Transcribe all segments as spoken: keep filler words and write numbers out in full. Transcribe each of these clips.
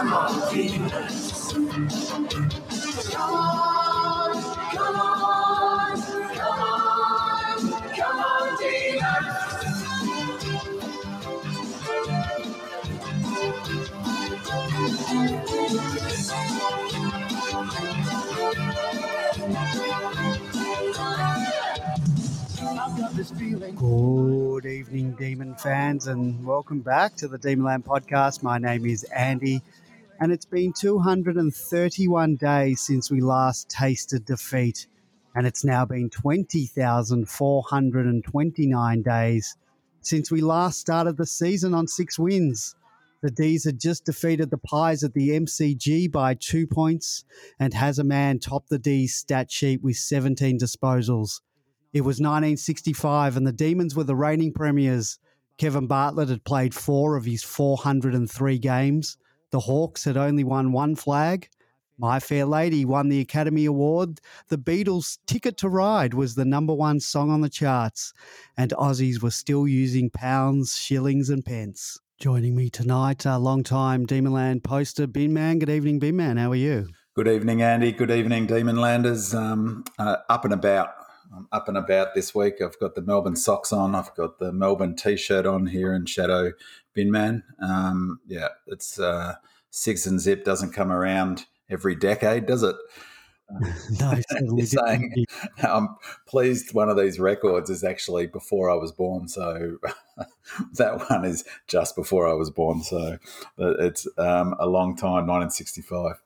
Come on, Venus. Come on, come on, come on, come on, Venus. Good evening, Demon fans, and welcome back to the Demonland podcast. My name is Andy. And it's been two hundred thirty-one days since we last tasted defeat, and it's now been twenty thousand four hundred twenty-nine days since we last started the season on six wins. The D's had just defeated the Pies at the M C G by two points, and Hazzaman topped the D's stat sheet with seventeen disposals. It was nineteen sixty-five, and the Demons were the reigning premiers. Kevin Bartlett had played four of his four hundred three games. The Hawks had only won one flag. My Fair Lady won the Academy Award. The Beatles' Ticket to Ride was the number one song on the charts. And Aussies were still using pounds, shillings and pence. Joining me tonight, a long-time Demonland poster, Binman. Good evening, Binman. How are you? Good evening, Andy. Good evening, Demonlanders. Um, uh, up and about. I'm up and about this week. I've got the Melbourne socks on. I've got the Melbourne T-shirt on here in Shadow Binman. Um, yeah, it's uh, six and zip doesn't come around every decade, does it? No, it's saying, I'm pleased one of these records is actually before I was born. So that one is just before I was born. So it's um, a long time, nineteen sixty-five.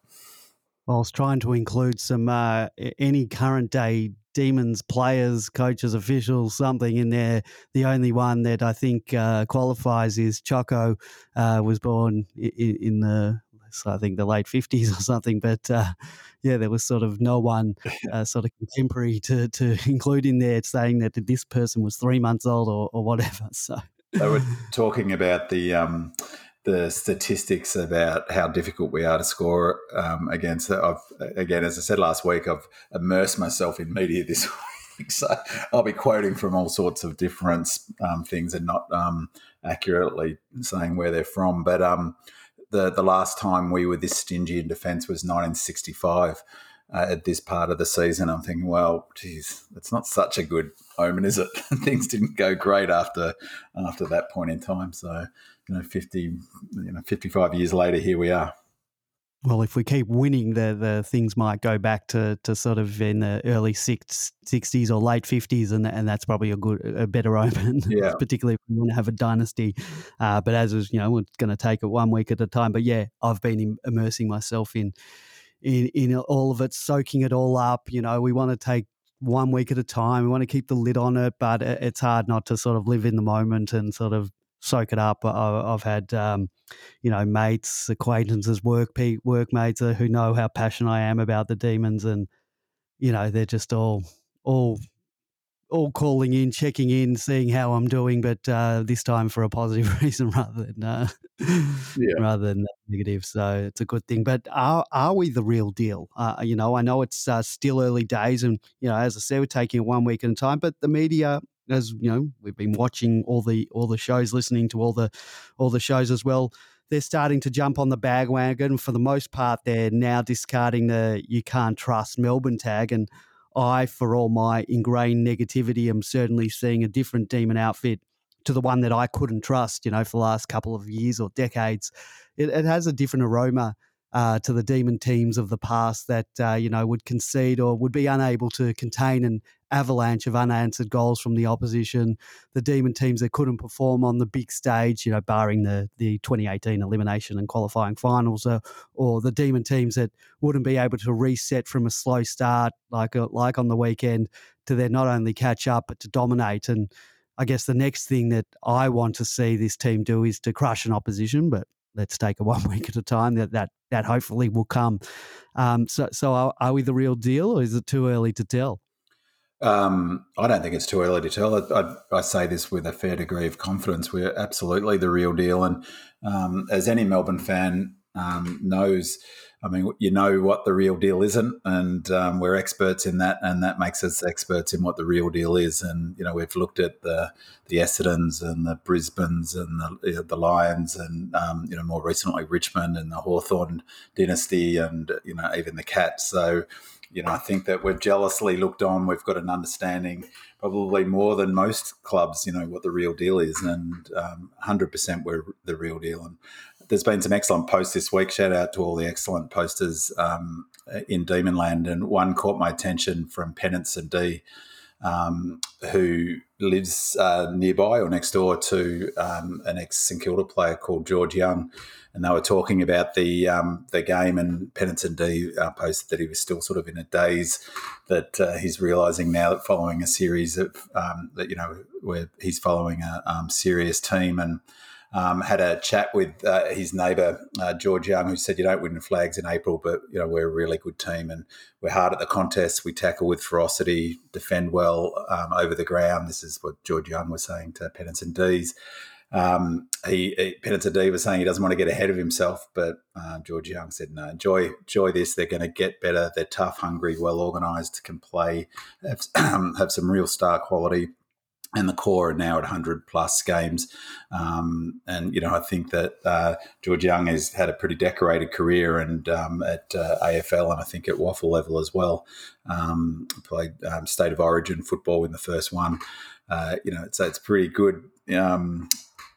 Well, I was trying to include some uh, any current day Demons players, coaches, officials, something in there. The only one that I think uh, qualifies is Choco. Uh, was born in, in the, I think, the late fifties or something. But uh, yeah, there was sort of no one uh, sort of contemporary to to include in there, saying that this person was three months old or, or whatever. So they were talking about the um, the statistics about how difficult we are to score um, against. I've, again, as I said last week, I've immersed myself in media this week, so I'll be quoting from all sorts of different um, things and not um, accurately saying where they're from. But um, the, the last time we were this stingy in defence was nineteen sixty-five uh, at this part of the season. I'm thinking, well, geez, that's not such a good omen, is it? Things didn't go great after after that point in time, so... You know, fifty, you know, fifty-five years later, here we are. Well, if we keep winning, the the things might go back to, to sort of in the early six, sixties or late fifties, and and that's probably a good, a better open, yeah. Particularly if we want to have a dynasty. Uh, but as is, you know, we're going to take it one week at a time. But yeah, I've been immersing myself in in in all of it, soaking it all up. You know, we want to take one week at a time. We want to keep the lid on it, but it's hard not to sort of live in the moment and sort of soak it up. I've had, um, you know, mates, acquaintances, work pe- workmates who know how passionate I am about the Demons, and you know they're just all, all, all calling in, checking in, seeing how I'm doing, but uh, this time for a positive reason rather than uh, yeah. rather than negative. So it's a good thing. But are are we the real deal? Uh, you know, I know it's uh, still early days, and you know, as I said, we're taking it one week at a time. But the media. As you know, we've been watching all the all the shows, listening to all the all the shows as well. They're starting to jump on the bandwagon, and for the most part, they're now discarding the "you can't trust Melbourne" tag. And I, for all my ingrained negativity, am certainly seeing a different Demon outfit to the one that I couldn't trust. You know, for the last couple of years or decades, it, it has a different aroma uh, to the Demon teams of the past that uh, you know would concede or would be unable to contain and. Avalanche of unanswered goals from the opposition, the Demon teams that couldn't perform on the big stage, you know, barring the, the twenty eighteen elimination and qualifying finals, uh, or the Demon teams that wouldn't be able to reset from a slow start like uh, like on the weekend to then not only catch up but to dominate. And I guess the next thing that I want to see this team do is to crush an opposition, but let's take it one week at a time. That that that hopefully will come. Um, so so are, are we the real deal, or is it too early to tell? Um, I don't think it's too early to tell. I, I, I say this with a fair degree of confidence. We're absolutely the real deal. And um, as any Melbourne fan um, knows, I mean, you know what the real deal isn't, and um, we're experts in that, and that makes us experts in what the real deal is. And, you know, we've looked at the the Essendons and the Brisbanes and the, the Lions and, um, you know, more recently Richmond and the Hawthorn dynasty and, you know, even the Cats. So, you know, I think that we're jealously looked on. We've got an understanding probably more than most clubs, you know, what the real deal is, and um, one hundred percent we're the real deal. And there's been some excellent posts this week. Shout out to all the excellent posters um, in Demonland. And one caught my attention from Penance and D, um, who lives uh, nearby or next door to um, an ex St Kilda player called George Young. And they were talking about the um, the game, and Penance and D uh, posted that he was still sort of in a daze, that uh, he's realising now that following a series of, um, that, you know, where he's following a um, serious team, and Um, had a chat with uh, his neighbour, uh, George Young, who said, you don't win the flags in April, but, you know, we're a really good team and we're hard at the contest. We tackle with ferocity, defend well um, over the ground. This is what George Young was saying to Penance and D's. Um, he, he, Penance and D was saying he doesn't want to get ahead of himself, but uh, George Young said, no, enjoy enjoy this. They're going to get better. They're tough, hungry, well organised, can play, have, have some real star quality. And the core are now at one hundred plus games. Um, and, you know, I think that uh, George Young has had a pretty decorated career, and um, at uh, A F L and I think at Waffle level as well. Um, played um, State of Origin football in the first one. Uh, you know, so it's, it's pretty good, um,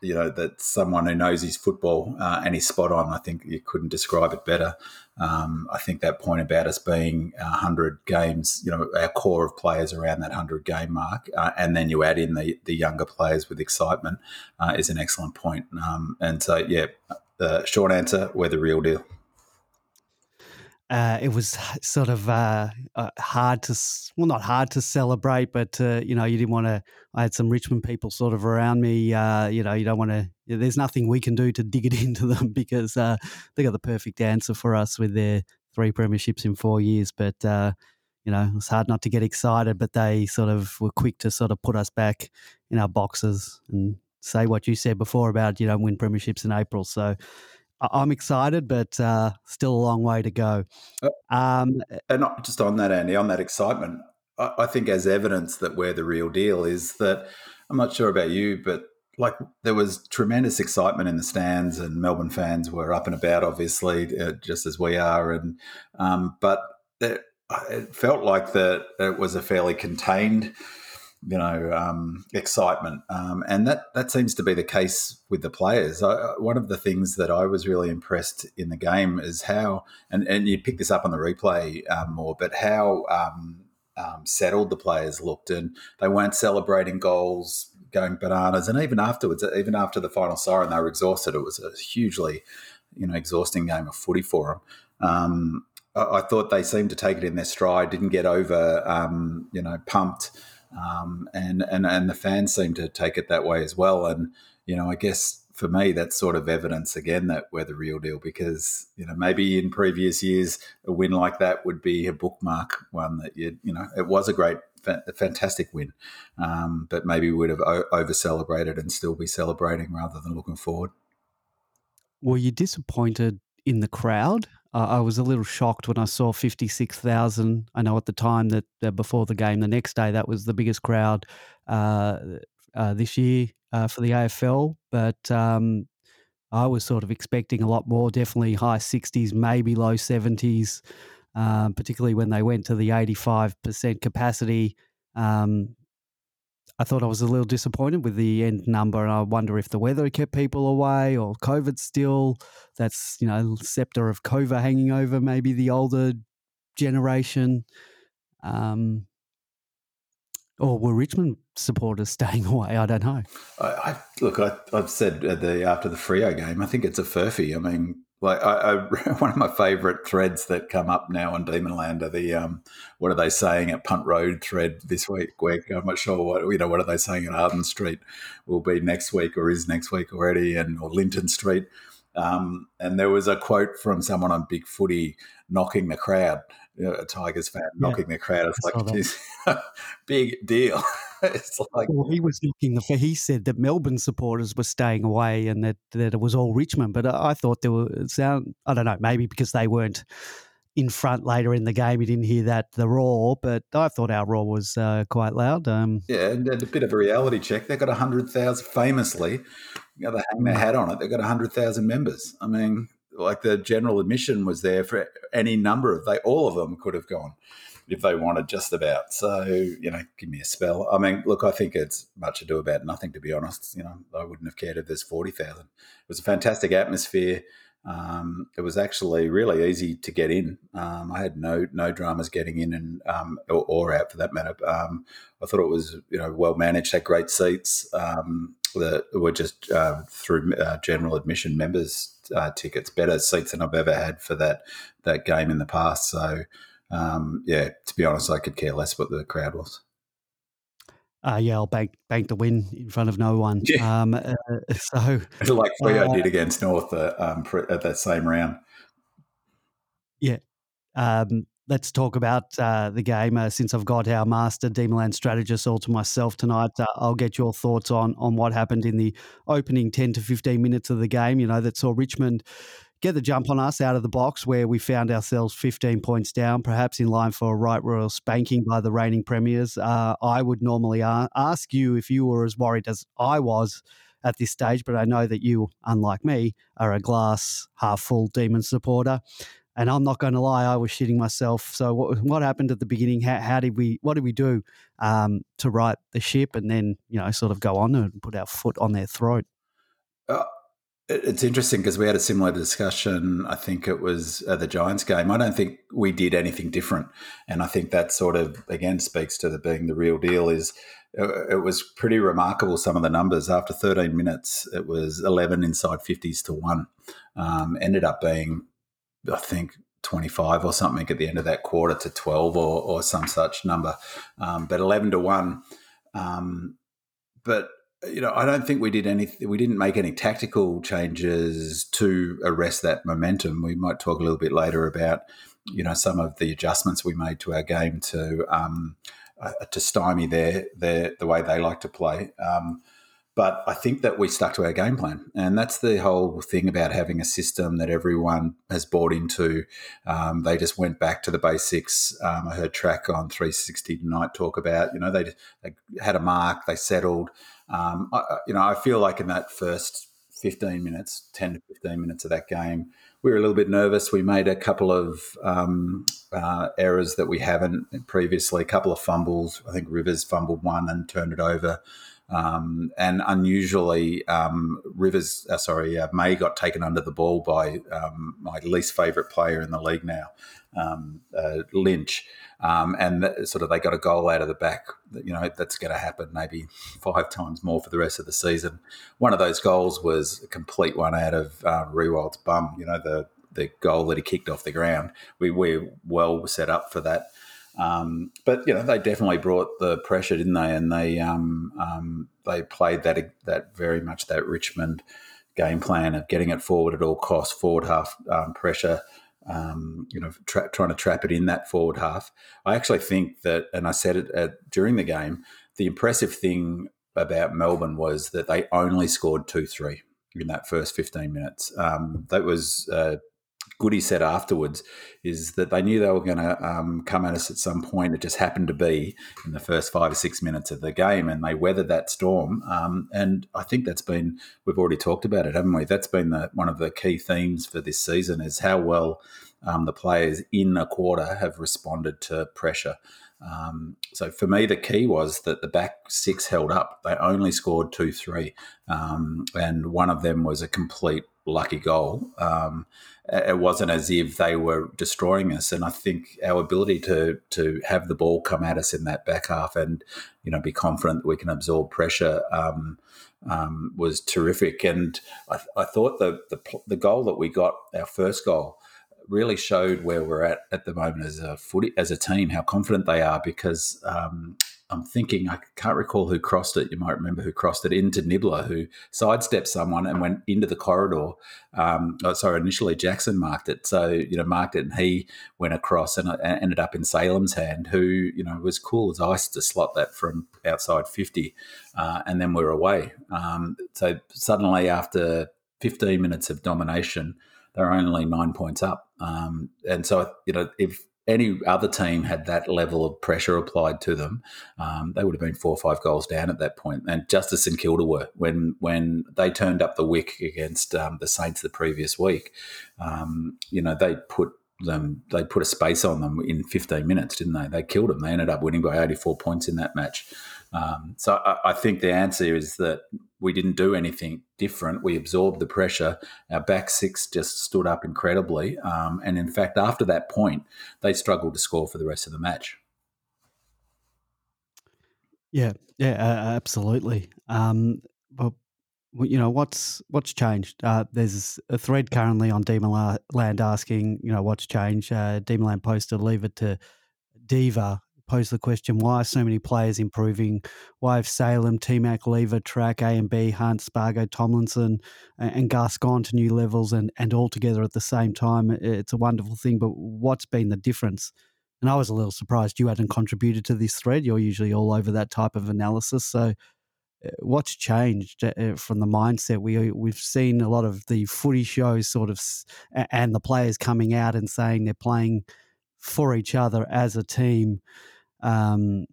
you know, that someone who knows his football uh, and he's spot on. I think you couldn't describe it better. Um, I think that point about us being one hundred games, you know, our core of players around that one hundred game mark, uh, and then you add in the, the younger players with excitement uh, is an excellent point. Um, and so, yeah, the short answer, we're the real deal. Uh, it was sort of uh, hard to, well, not hard to celebrate, but, uh, you know, you didn't want to, I had some Richmond people sort of around me, uh, you know, you don't want to, there's nothing we can do to dig it into them, because uh, they got the perfect answer for us with their three premierships in four years. But, uh, you know, it was hard not to get excited, but they sort of were quick to sort of put us back in our boxes and say what you said before about, you know, win premierships in April. So, I'm excited, but uh, still a long way to go. Um, and not just on that, Andy, on that excitement, I, I think as evidence that we're the real deal is that, I'm not sure about you, but like there was tremendous excitement in the stands, and Melbourne fans were up and about, obviously, uh, just as we are. And um, but it, it felt like that it was a fairly contained, you know, um, excitement. Um, and that, that seems to be the case with the players. I, one of the things that I was really impressed in the game is how, and, and you pick this up on the replay um, more, but how um, um, settled the players looked, and they weren't celebrating goals, going bananas. And even afterwards, even after the final siren, they were exhausted. It was a hugely, you know, exhausting game of footy for them. Um, I, I thought they seemed to take it in their stride, didn't get over, um, you know, pumped. Um, and, and, and the fans seem to take it that way as well. And, you know, I guess for me, that's sort of evidence again that we're the real deal, because, you know, maybe in previous years a win like that would be a bookmark one that, you you know, it was a great, a fantastic win, um, but maybe we'd have o- over-celebrated and still be celebrating rather than looking forward. Were you disappointed in the crowd? I was a little shocked when I saw fifty-six thousand. I know at the time that uh, before the game the next day, that was the biggest crowd uh, uh, this year uh, for the A F L. But um, I was sort of expecting a lot more, definitely high sixties, maybe low seventies, um, particularly when they went to the eighty-five percent capacity. Um, I thought I was a little disappointed with the end number, and I wonder if the weather kept people away or COVID still. That's, you know, scepter of COVID hanging over maybe the older generation. Um, or were Richmond supporters staying away? I don't know. I, I, look, I, I've said at the, after the Freo game, I think it's a furphy. I mean, like I, I, one of my favourite threads that come up now on Demonland are the um, what are they saying at Punt Road thread this week, week. I'm not sure what, you know, what are they saying at Arden Street will be next week or is next week already, and or Linton Street. Um, and there was a quote from someone on Big Footy knocking the crowd, you know, a Tigers fan knocking yeah, the crowd. It's like, geez, big deal. It's like, well, he was looking for, he said that Melbourne supporters were staying away and that, that it was all Richmond. But I, I thought there were sound. I don't know, maybe because they weren't in front later in the game, he didn't hear that the roar. But I thought our roar was uh, quite loud. Um, yeah, and a bit of a reality check. They got a hundred thousand. Famously, you know, they hang their hat on it. They got a hundred thousand members. I mean, like the general admission was there for any number of they. All of them could have gone if they wanted, just about. So, you know, give me a spell. I mean, look, I think it's much ado about nothing, to be honest. You know, I wouldn't have cared if there's forty thousand. It was a fantastic atmosphere. Um, it was actually really easy to get in. Um, I had no no dramas getting in and um, or, or out, for that matter. Um, I thought it was, you know, well managed, had great seats um, that were just uh, through uh, general admission members uh, tickets, better seats than I've ever had for that, that game in the past. So, Um, yeah, to be honest, I could care less what the crowd was. Uh, yeah, I'll bank bank the win in front of no one. Yeah. Um, uh, so like Freo uh, did against North uh, um, at that same round. Yeah. Um, let's talk about uh, the game. Uh, since I've got our master Demonland strategist all to myself tonight, uh, I'll get your thoughts on on what happened in the opening ten to fifteen minutes of the game, you know, that saw Richmond get the jump on us out of the box, where we found ourselves fifteen points down, perhaps in line for a right royal spanking by the reigning premiers. Uh, I would normally a- ask you if you were as worried as I was at this stage, but I know that you, unlike me, are a glass half full Demon supporter. And I'm not going to lie, I was shitting myself. So what, what happened at the beginning? How, how did we? What did we do um, to right the ship, and then, you know, sort of go on and put our foot on their throat? Uh- It's interesting because we had a similar discussion. I think it was uh, the Giants game. I don't think we did anything different. And I think that sort of, again, speaks to the being the real deal is uh, it was pretty remarkable, some of the numbers. After thirteen minutes, it was eleven inside fifties to one. Um, ended up being, I think, twenty-five or something at the end of that quarter to twelve or, or some such number. Um, but eleven to one. Um, but... You know, I don't think we did any. We didn't make any tactical changes to arrest that momentum. We might talk a little bit later about, you know, some of the adjustments we made to our game to um, uh, to stymie their their the way they like to play. Um, but I think that we stuck to our game plan, and that's the whole thing about having a system that everyone has bought into. Um, they just went back to the basics. Um, I heard Track on three sixty tonight talk about, you know, they they had a mark, they settled. Um, I, you know, I feel like in that first fifteen minutes, ten to fifteen minutes of that game, we were a little bit nervous. We made a couple of um, uh, errors that we haven't previously, a couple of fumbles. I think Rivers fumbled one and turned it over. Um, and unusually, um, Rivers, uh, sorry, uh, May got taken under the ball by um, my least favourite player in the league now, um, uh, Lynch. Um, and that, sort of they got a goal out of the back. You know, that's going to happen maybe five times more for the rest of the season. One of those goals was a complete one out of uh, Riewoldt's bum, you know, the, the goal that he kicked off the ground. We were well set up for that. Um, but you know, they definitely brought the pressure, didn't they? And they um, um, they played that that very much that Richmond game plan of getting it forward at all costs, forward half um, pressure. Um, you know, tra- trying to trap it in that forward half. I actually think that, and I said it at, during the game, the impressive thing about Melbourne was that they only scored two three in that first fifteen minutes. Um, that was. Uh, Goody said afterwards is that they knew they were going to um, come at us at some point. It just happened to be in the first five or six minutes of the game, and they weathered that storm. Um, and I think that's been, we've already talked about it, haven't we? That's been the, one of the key themes for this season is how well um, the players in a quarter have responded to pressure. Um, so for me, the key was that the back six held up. They only scored two three, um, and one of them was a complete lucky goal. Um, it wasn't as if they were destroying us, and I think our ability to to have the ball come at us in that back half and, you know, be confident that we can absorb pressure um, um, was terrific. And I, I thought the, the the goal that we got, our first goal, really showed where we're at at the moment as a footy, as a team, how confident they are, because um, I'm thinking, I can't recall who crossed it. You might remember who crossed it into Nibbler, who sidestepped someone and went into the corridor. Um, oh, sorry, initially Jackson marked it. So, you know, marked it and he went across and uh, ended up in Salem's hand, who, you know, was cool as ice to slot that from outside fifty. Uh, and then we were away. Um, so suddenly after fifteen minutes of domination, they're only nine points up. Um, and so, you know, if any other team had that level of pressure applied to them, um, they would have been four or five goals down at that point. And just as St Kilda were when when they turned up the wick against um, the Saints the previous week, um, you know, they put them they put a space on them in fifteen minutes, didn't they? They killed them. They ended up winning by eighty-four points in that match. Um, so I, I think the answer is that we didn't do anything different. We absorbed the pressure. Our back six just stood up incredibly. Um, and, in fact, after that point, they struggled to score for the rest of the match. Yeah, yeah, uh, absolutely. Um, but, you know, what's what's changed? Uh, there's a thread currently on Demonland asking, you know, what's changed? Uh, Demonland posted, leave it to Diva. Pose the question, why are so many players improving? Why have Salem, T-Mac, Lever, Track, A and B, Hunt, Spargo, Tomlinson and Gus gone to new levels and, and all together at the same time? It's a wonderful thing, but what's been the difference? And I was a little surprised you hadn't contributed to this thread. You're usually all over that type of analysis. So what's changed from the mindset? We, we've seen a lot of the footy shows sort of and the players coming out and saying they're playing for each other as a team. Um,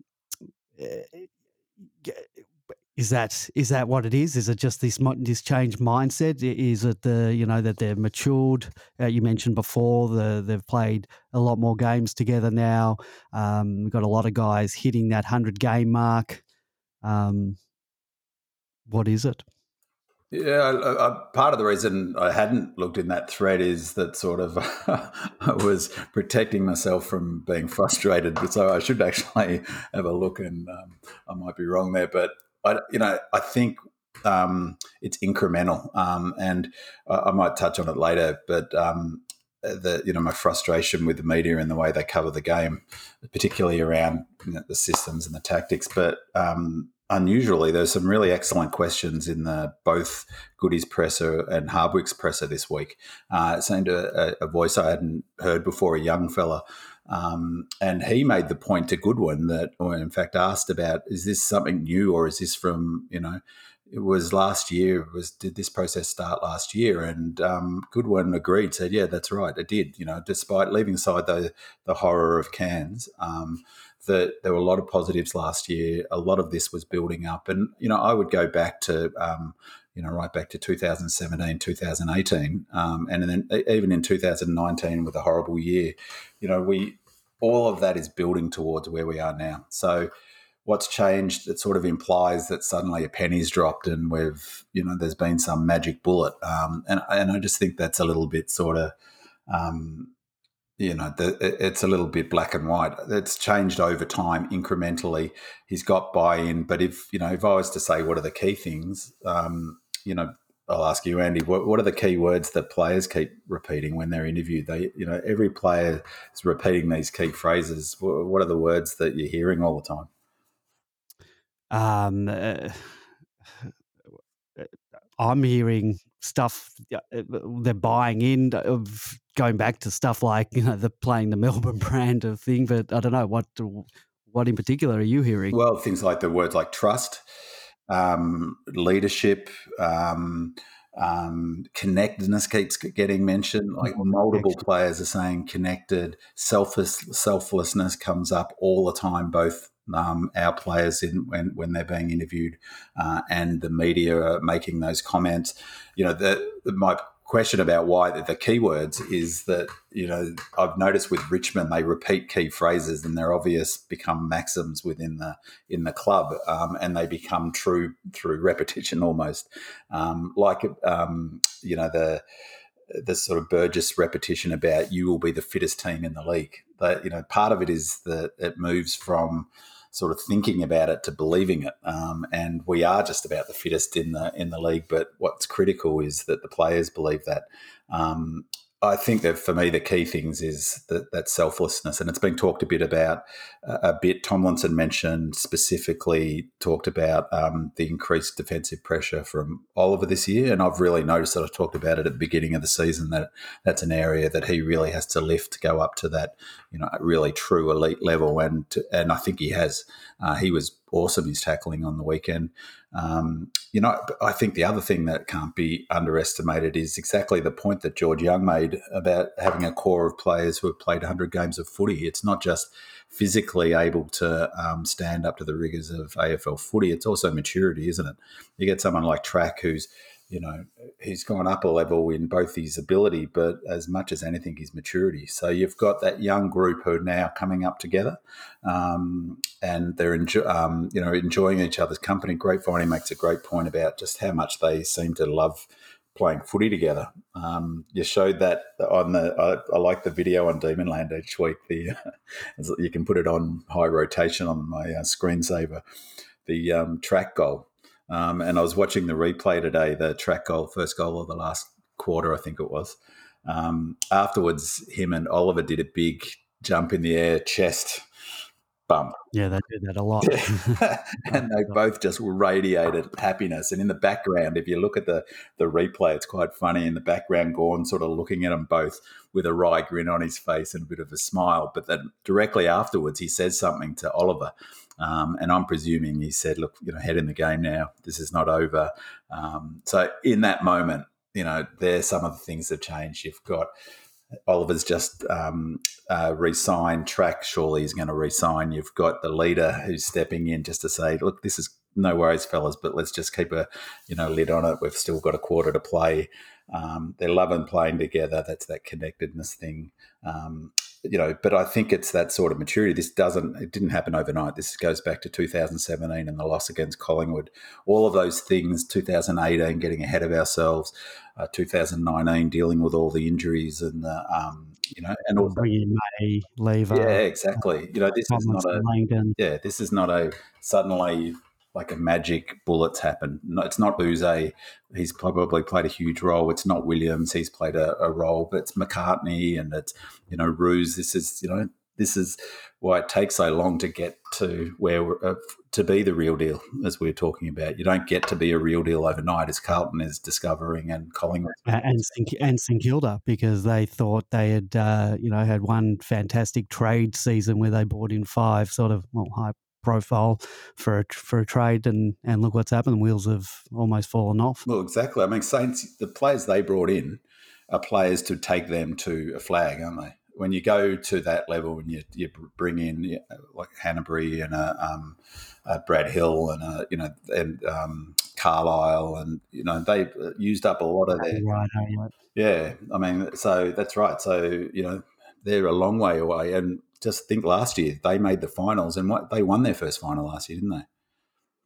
is that is that what it is? Is it just this this changed mindset? Is it the you know that they're matured? Uh, you mentioned before the they've played a lot more games together now. Um, we've got a lot of guys hitting that hundred game mark. Um, what is it? Yeah, I, I, part of the reason I hadn't looked in that thread is that sort of I was protecting myself from being frustrated, so I should actually have a look, and um, I might be wrong there. But I, you know, I think um, it's incremental, um, and I, I might touch on it later. But um, the you know my frustration with the media and the way they cover the game, particularly around you know, the systems and the tactics, but. Um, Unusually, there's some really excellent questions in the both Goody's presser and Hardwick's presser this week. Uh, it seemed a, a voice I hadn't heard before, a young fella, um, and he made the point to Goodwin that, or in fact, asked about, is this something new or is this from you know? It was last year. Was did this process start last year? And um, Goodwin agreed. Said, "Yeah, that's right. It did." You know, despite leaving aside the the horror of Cairns, um, that there were a lot of positives last year. A lot of this was building up, and you know, I would go back to um, you know right back to two thousand seventeen, two thousand eighteen, um, and then even in two thousand nineteen with a horrible year. You know, we all of that is building towards where we are now. So. What's changed, it sort of implies that suddenly a penny's dropped and we've, you know, there's been some magic bullet. Um, and, and I just think that's a little bit sort of, um, you know, the, it's a little bit black and white. It's changed over time incrementally. He's got buy-in. But if, you know, if I was to say what are the key things, um, you know, I'll ask you, Andy, what, what are the key words that players keep repeating when they're interviewed? They, you know, every player is repeating these key phrases. What, what are the words that you're hearing all the time? Um, uh, I'm hearing stuff they're buying in, of going back to stuff like you know the playing the Melbourne brand of thing. But I don't know what what in particular are you hearing? Well, things like the words like trust, um, leadership, um, um, connectedness keeps getting mentioned. Like multiple Connection. Players are saying connected. Selfless selflessness comes up all the time. Both. Um, our players in when, when they're being interviewed uh, and the media are making those comments. You know, the, the, my question about why the, the keywords is that, you know, I've noticed with Richmond they repeat key phrases and they're obvious become maxims within the in the club um, and they become true through repetition almost. Um, like, um, you know, the... the sort of Burgess repetition about you will be the fittest team in the league. But, you know, part of it is that it moves from sort of thinking about it to believing it. Um, and we are just about the fittest in the in the league. But what's critical is that the players believe that. Um, I think that for me the key things is that, that selflessness, and it's been talked a bit about uh, a bit. Tomlinson mentioned specifically talked about um, the increased defensive pressure from Oliver this year, and I've really noticed that I talked about it at the beginning of the season that that's an area that he really has to lift to go up to that, you know, really true elite level, and and I think he has. Uh, he was awesome. His tackling on the weekend. Um, you know, I think the other thing that can't be underestimated is exactly the point that George Young made about having a core of players who have played one hundred games of footy. It's not just physically able to um, stand up to the rigours of A F L footy. It's also maturity, isn't it? You get someone like Track who's, you know, he's gone up a level in both his ability, but as much as anything, his maturity. So you've got that young group who are now coming up together, um, and they're enjo- um, you know, enjoying each other's company. Great. Viney makes a great point about just how much they seem to love playing footy together. Um, you showed that on the. I, I like the video on Demonland each week. The uh, you can put it on high rotation on my uh, screensaver. The um, Track goal. Um, and I was watching the replay today, the Track goal, first goal of the last quarter, I think it was. Um, afterwards, him and Oliver did a big jump in the air, chest bump. Yeah, they do that a lot. And they both just radiated happiness. And in the background, if you look at the, the replay, it's quite funny. In the background, Gorn sort of looking at them both with a wry grin on his face and a bit of a smile. But then directly afterwards, he says something to Oliver. Um, and I'm presuming he said, look, you know, head in the game now. This is not over. Um, so in that moment, you know, there's some of the things that changed. You've got Oliver's just um, uh, re-signed. Track, surely he's going to re-sign. You've got the leader who's stepping in just to say, look, this is no worries, fellas, but let's just keep a, you know, lid on it. We've still got a quarter to play. Um, they're loving playing together. That's that connectedness thing. Um You know, but I think it's that sort of maturity. This doesn't, it didn't happen overnight. This goes back to two thousand seventeen and the loss against Collingwood. All of those things, two thousand eighteen, getting ahead of ourselves, uh, two thousand nineteen, dealing with all the injuries and the, um, you know, and also May, Lever. Yeah, exactly. You know, this is not a, yeah, this is not a suddenly like a magic bullet's happened. No, it's not Uze. He's probably played a huge role. It's not Williams. He's played a, a role, but it's McCartney and it's, you know, Ruse. This is, you know, this is why it takes so long to get to where we're, uh, to be the real deal, as we we're talking about. You don't get to be a real deal overnight, as Carlton is discovering and Collingwood. And and St Kilda, because they thought they had, uh, you know, had one fantastic trade season where they brought in five sort of, well, high profile for a, for a trade, and, and look what's happened. The wheels have almost fallen off. Well, exactly. I mean, Saints, the players they brought in are players to take them to a flag, aren't they? When you go to that level and you, you bring in, you know, like Hanbury and a, um, a Brad Hill and a, you know, and um, Carlisle, and you know they used up a lot of their right, right. Yeah, I mean, so that's right. So you know they're a long way away. And just think, last year they made the finals, and what, they won their first final last year, didn't they?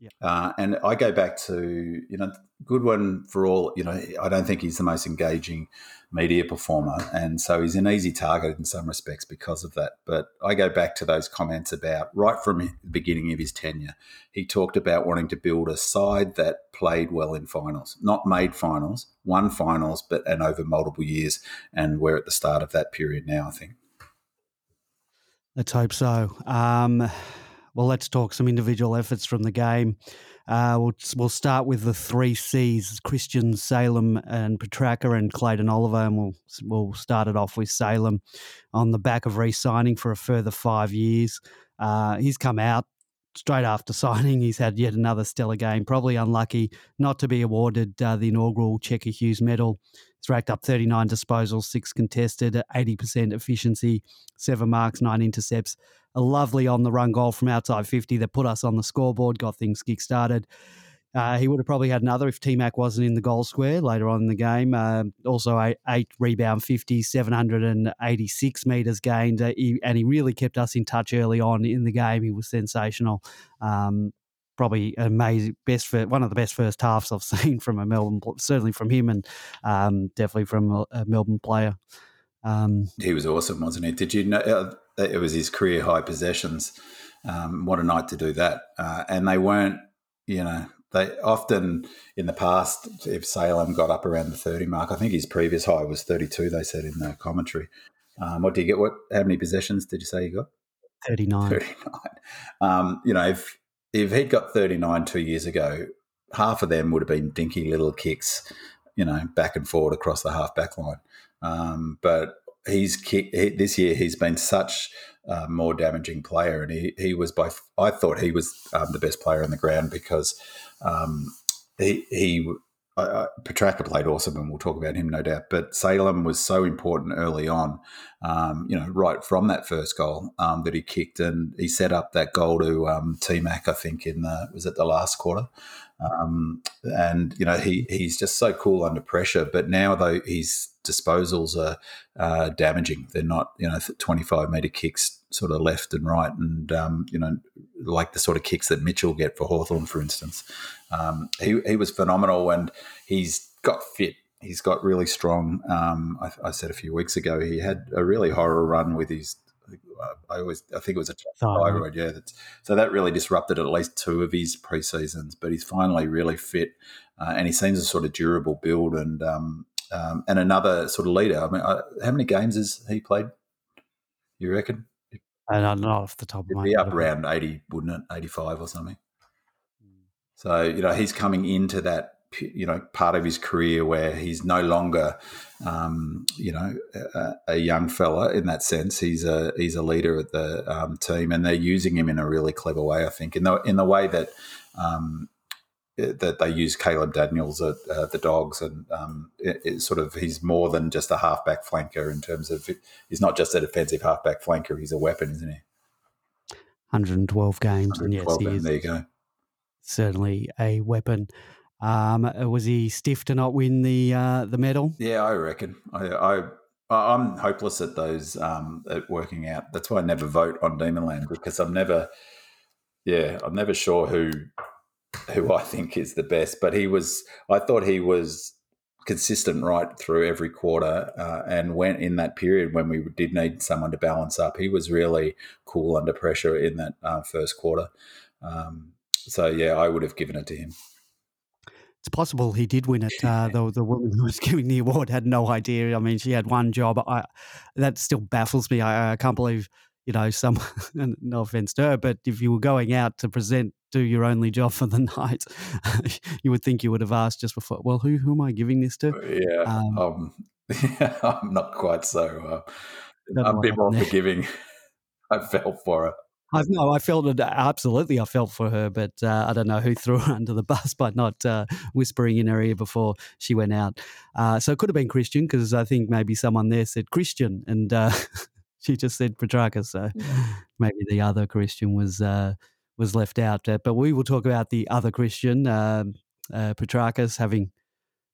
Yeah. Uh, and I go back to, you know, Goodwin, for all, you know, I don't think he's the most engaging media performer, and so he's an easy target in some respects because of that. But I go back to those comments about right from the beginning of his tenure, he talked about wanting to build a side that played well in finals, not made finals, won finals, but and over multiple years, and we're at the start of that period now, I think. Let's hope so. Um, well, let's talk some individual efforts from the game. Uh, we'll we'll start with the three C's: Christian, Salem, and Petraka, and Clayton Oliver. And we'll we'll start it off with Salem, on the back of re-signing for a further five years. Uh, he's come out straight after signing. He's had yet another stellar game. Probably unlucky not to be awarded uh, the inaugural Checker Hughes Medal. He's racked up thirty-nine disposals, six contested, eighty percent efficiency, seven marks, nine intercepts. A lovely on-the-run goal from outside fifty that put us on the scoreboard, got things kick-started. Uh, he would have probably had another if T-Mac wasn't in the goal square later on in the game. Uh, also, eight, eight rebound fifty, seven hundred eighty-six metres gained, uh, he, and he really kept us in touch early on in the game. He was sensational. Um Probably amazing, best for one of the best first halves I've seen from a Melbourne, certainly from him, and um, definitely from a Melbourne player. Um, he was awesome, wasn't he? Did you know uh, it was his career high possessions? Um, what a night to do that! Uh, and they weren't, you know, They often in the past, if Salem got up around the thirty mark, I think his previous high was thirty-two, they said in the commentary. Um, what do you get? What? How many possessions did you say you got? thirty-nine. thirty-nine. Um, you know, if if he'd got thirty-nine two years ago, half of them would have been dinky little kicks, you know, back and forward across the half-back line. Um, but he's kick, he, this year he's been such a uh, more damaging player, and he, he was by – I thought he was um, the best player on the ground because um, he – he Uh, Petrarca played awesome, and we'll talk about him, no doubt. But Salem was so important early on, um, you know, right from that first goal um, that he kicked, and he set up that goal to um, T-Mac, I think, in the was it the last quarter, um, and you know he he's just so cool under pressure. But now though his disposals are uh, damaging; they're not, you know, twenty-five metre kicks, sort of left and right, and um, you know, like the sort of kicks that Mitchell get for Hawthorn, for instance. Um, he he was phenomenal, and he's got fit. He's got really strong. Um, I, I said a few weeks ago he had a really horror run with his. I always I think it was a thyroid. Yeah, that's, so that really disrupted at least two of his pre-seasons. But he's finally really fit, uh, and he seems a sort of durable build, and um, um, and another sort of leader. I mean, I, how many games has he played? You reckon? And I'm not off the top of my head. It'd be up around eighty, wouldn't it? eighty-five or something. Mm. So, you know, he's coming into that, you know, part of his career where he's no longer, um, you know, a, a young fella in that sense. He's a he's a leader at the um, team, and they're using him in a really clever way, I think, in the in the way that um, that they use Caleb Daniels at uh, the Dogs, and um, it, it sort of he's more than just a halfback flanker in terms of he's not just a defensive halfback flanker. He's a weapon, isn't he? one hundred twelve games, and yes, he is. There you go. Certainly a weapon. Um, was he stiff to not win the uh, the medal? Yeah, I reckon. I, I I'm hopeless at those um, at working out. That's why I never vote on Demonland, because I'm never, yeah, I'm never sure who. who I think is the best, but he was, I thought he was consistent right through every quarter uh, and went in that period when we did need someone to balance up. He was really cool under pressure in that uh, first quarter. Um, so, yeah, I would have given it to him. It's possible he did win it. Uh, the, the woman who was giving the award had no idea. I mean, she had one job. I, that still baffles me. I, I can't believe, you know, some, no offense to her, but if you were going out to present do your only job for the night, you would think you would have asked just before, well, who who am I giving this to? Yeah, um, um, yeah I'm not quite so uh, – I'm a bit more forgiving. I felt for her. I know, I felt it, absolutely I felt for her, but uh, I don't know who threw her under the bus by not uh, whispering in her ear before she went out. Uh, so it could have been Christian, because I think maybe someone there said Christian and uh, she just said Petrarca, so yeah. Maybe the other Christian was uh, – was left out. Uh, but we will talk about the other Christian, uh, uh, Petrarca's having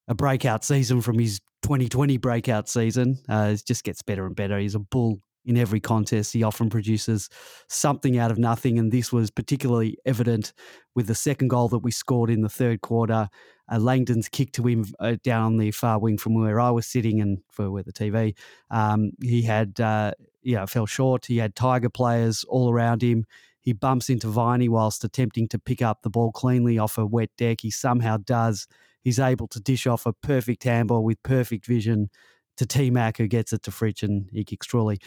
a breakout season from his twenty twenty breakout season. Uh, it just gets better and better. He's a bull in every contest. He often produces something out of nothing, and this was particularly evident with the second goal that we scored in the third quarter. Uh, Langdon's kick to him uh, down on the far wing from where I was sitting and for where the T V. Um, he had, uh, yeah, fell short. He had Tiger players all around him. He bumps into Viney whilst attempting to pick up the ball cleanly off a wet deck. He somehow does. He's able to dish off a perfect handball with perfect vision to T-Mac, who gets it to Fritsch, and he kicks Truly.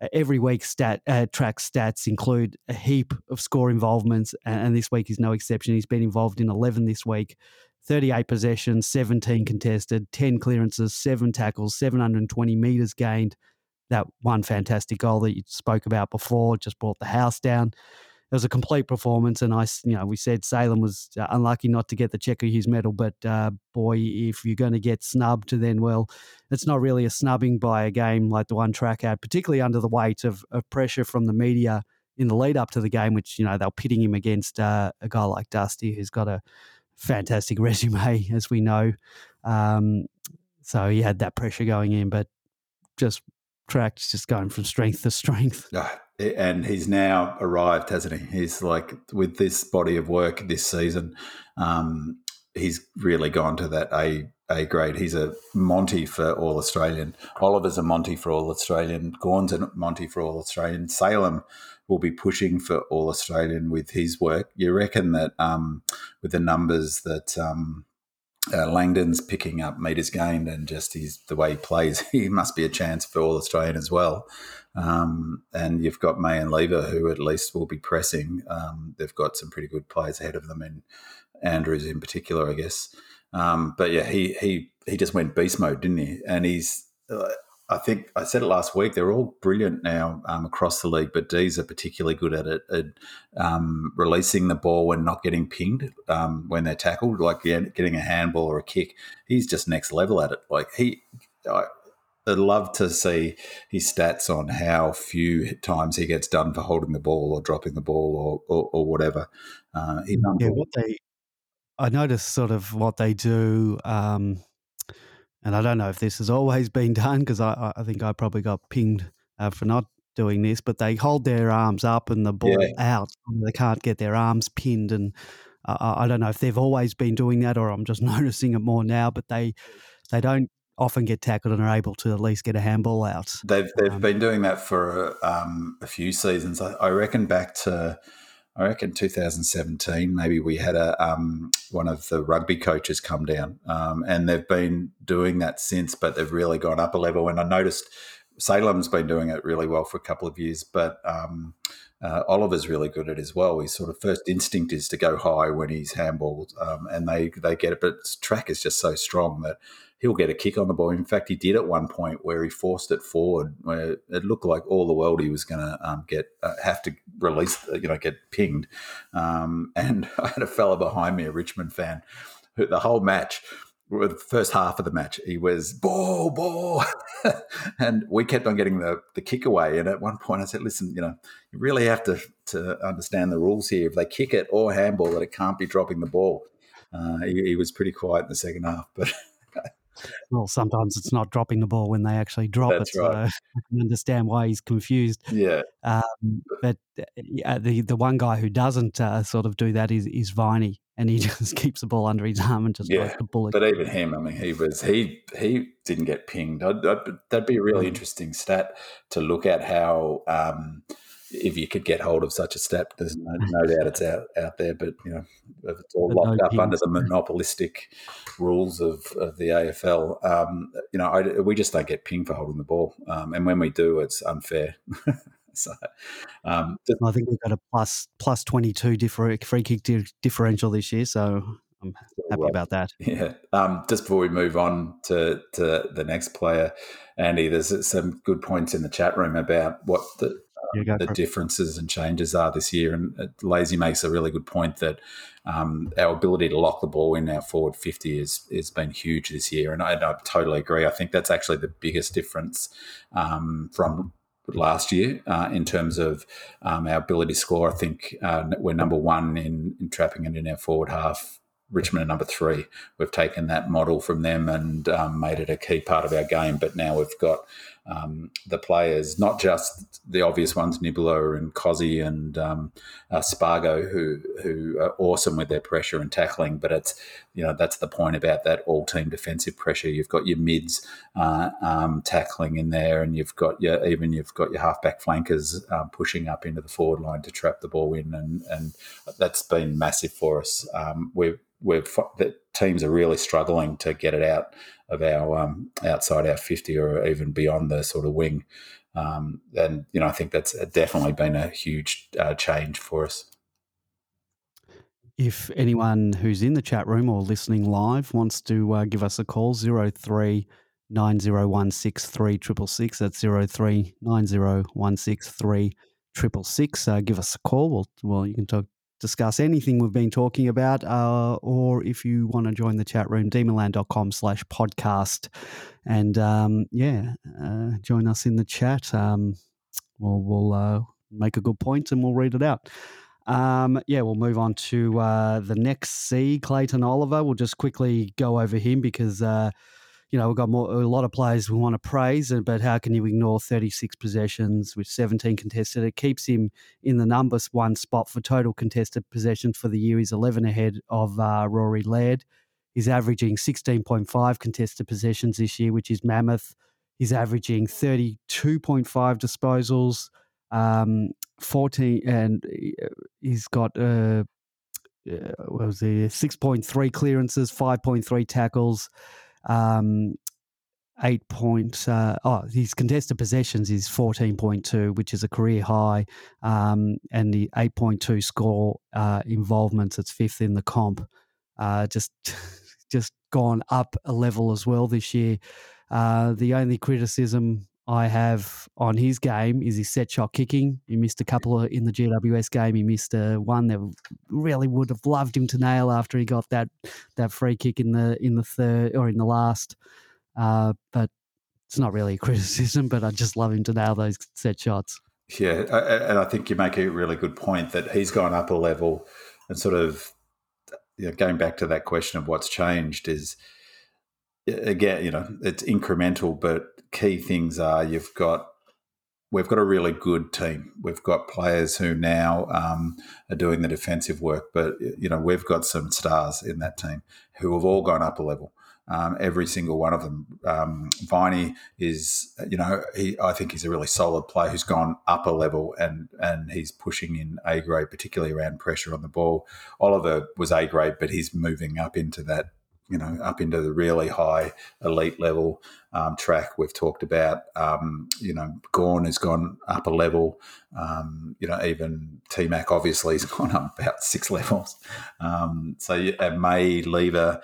Uh, every week, stat, uh, track stats include a heap of score involvements, and, and this week is no exception. He's been involved in eleven this week, thirty-eight possessions, seventeen contested, ten clearances, seven tackles, seven hundred twenty metres gained. That one fantastic goal that you spoke about before just brought the house down. It was a complete performance, and I, you know, we said Salem was unlucky not to get the Checker Hughes medal, but uh, boy, if you're going to get snubbed, then well, it's not really a snubbing by a game like the one Track had, particularly under the weight of, of pressure from the media in the lead up to the game, which, you know, they're pitting him against uh, a guy like Dusty, who's got a fantastic resume, as we know. Um, so he had that pressure going in, but just. Track's just going from strength to strength. And he's now arrived, hasn't he? He's like, with this body of work this season, um, he's really gone to that A A grade. He's a Monty for all Australian. Oliver's a Monty for all Australian. Gorn's a Monty for all Australian. Salem will be pushing for All Australian with his work. You reckon that um, with the numbers that um, uh, Langdon's picking up, metres gained, and just his, the way he plays, he must be a chance for All Australian as well. Um, and you've got May and Lever, who at least will be pressing. Um, they've got some pretty good players ahead of them, and Andrews in particular, I guess. Um, but yeah, he he he just went beast mode, didn't he? And he's, uh, I think I said it last week, they're all brilliant now um, across the league, but D's are particularly good at it, at um, releasing the ball and not getting pinged um, when they're tackled, like getting a handball or a kick. He's just next level at it. Like he, I, I'd love to see his stats on how few times he gets done for holding the ball or dropping the ball or or, or whatever. Uh, he's yeah, what they. I noticed sort of what they do, um, and I don't know if this has always been done because I, I think I probably got pinged uh, for not doing this, but they hold their arms up and the ball yeah. out. They can't get their arms pinned, and uh, I don't know if they've always been doing that or I'm just noticing it more now, but they they don't often get tackled and are able to at least get a handball out. They've they've um, been doing that for um, a few seasons. I, I reckon back to... I reckon two thousand seventeen, maybe we had a um, one of the rugby coaches come down um, and they've been doing that since, but they've really gone up a level. And I noticed Salem's been doing it really well for a couple of years, but um, uh, Oliver's really good at it as well. His sort of first instinct is to go high when he's handballed um, and they, they get it. But Track is just so strong that he'll get a kick on the ball. In fact, he did at one point where he forced it forward, where it looked like all the world he was going to um, get uh, have to release, you know, get pinged. Um, and I had a fella behind me, a Richmond fan, who the whole match, the first half of the match, he was ball, ball, and we kept on getting the the kick away. And at one point, I said, "Listen, you know, you really have to to understand the rules here. If they kick it or handball, that it can't be dropping the ball." Uh, he, he was pretty quiet in the second half, but. Well, sometimes it's not dropping the ball when they actually drop That's it, right. So I can understand why he's confused. Yeah, um, but uh, the the one guy who doesn't uh, sort of do that is is Viney, and he just keeps the ball under his arm and just yeah. goes to bullet. But even him, I mean, he was he he didn't get pinged. I'd, I'd, that'd be a really interesting stat to look at. How um, if you could get hold of such a stat, there's no, no doubt it's out, out there. But you know, it's all but locked no up ping. under the monopolistic rules of, of the A F L. Um, you know, I, we just don't get pinged for holding the ball, um, and when we do, it's unfair. so, um, just, I think we've got a plus plus twenty two differ- free kick di- differential this year, so I'm happy right. about that. Yeah. Um, just before we move on to to the next player, Andy, there's some good points in the chat room about what the. the differences and changes are this year. And Lazy makes a really good point that um, our ability to lock the ball in our forward fifty is has been huge this year. And I, and I totally agree. I think that's actually the biggest difference um, from last year uh, in terms of um, our ability to score. I think uh, we're number one in, in trapping it in our forward half. Richmond are number three. We've taken that model from them and um, made it a key part of our game. But now we've got um, the players, not just the obvious ones, Nibbler and Kozzie and um, uh, Spargo, who who are awesome with their pressure and tackling. But it's you know that's the point about that all-team defensive pressure. You've got your mids uh, um, tackling in there, and you've got your even you've got your halfback flankers um, pushing up into the forward line to trap the ball in, and and that's been massive for us. Um, we've We're, the teams are really struggling to get it out of our um, outside our fifty or even beyond the sort of wing. Um, and, you know, I think that's definitely been a huge uh, change for us. If anyone who's in the chat room or listening live wants to uh, give us a call, zero three nine zero one six three six six six. That's zero three nine zero one six three six six six. Uh, give us a call. Well, well you can talk. discuss anything we've been talking about, uh, or if you want to join the chat room, demonland.com slash podcast. And, um, yeah, uh, join us in the chat. Um, we'll we'll uh, make a good point and we'll read it out. Um, yeah, we'll move on to uh, the next C, Clayton Oliver. We'll just quickly go over him because, uh, you know, we've got more, a lot of players we want to praise, but how can you ignore thirty-six possessions with seventeen contested? It keeps him in the number one spot for total contested possessions for the year. He's eleven ahead of uh, Rory Laird. He's averaging sixteen point five contested possessions this year, which is mammoth. He's averaging thirty-two point five disposals, um, fourteen, and he's got uh, what was he? six point three clearances, five point three tackles, um, eight point. Uh, oh, his contested possessions is fourteen point two, which is a career high, um, and the eight point two score uh, involvements. It's fifth in the comp. Uh, just, just gone up a level as well this year. Uh, the only criticism I have on his game is his set shot kicking. He missed a couple of, in the G W S game. He missed a one that really would have loved him to nail after he got that that free kick in the in the third or in the last. Uh, but it's not really a criticism. But I just love him to nail those set shots. Yeah, and I think you make a really good point that he's gone up a level, and sort of, you know, going back to that question of what's changed is, again, you know, it's incremental, but key things are you've got, we've got a really good team. We've got players who now um, are doing the defensive work, but, you know, we've got some stars in that team who have all gone up a level, um, every single one of them. Um, Viney is, you know, he, I think he's a really solid player who's gone up a level, and, and he's pushing in A grade, particularly around pressure on the ball. Oliver was A grade, but he's moving up into that, you know, up into the really high elite level. Um, Track, we've talked about, um, you know, Gorn has gone up a level. Um, you know, even T-Mac obviously has gone up about six levels. Um, so you, and May, Lever,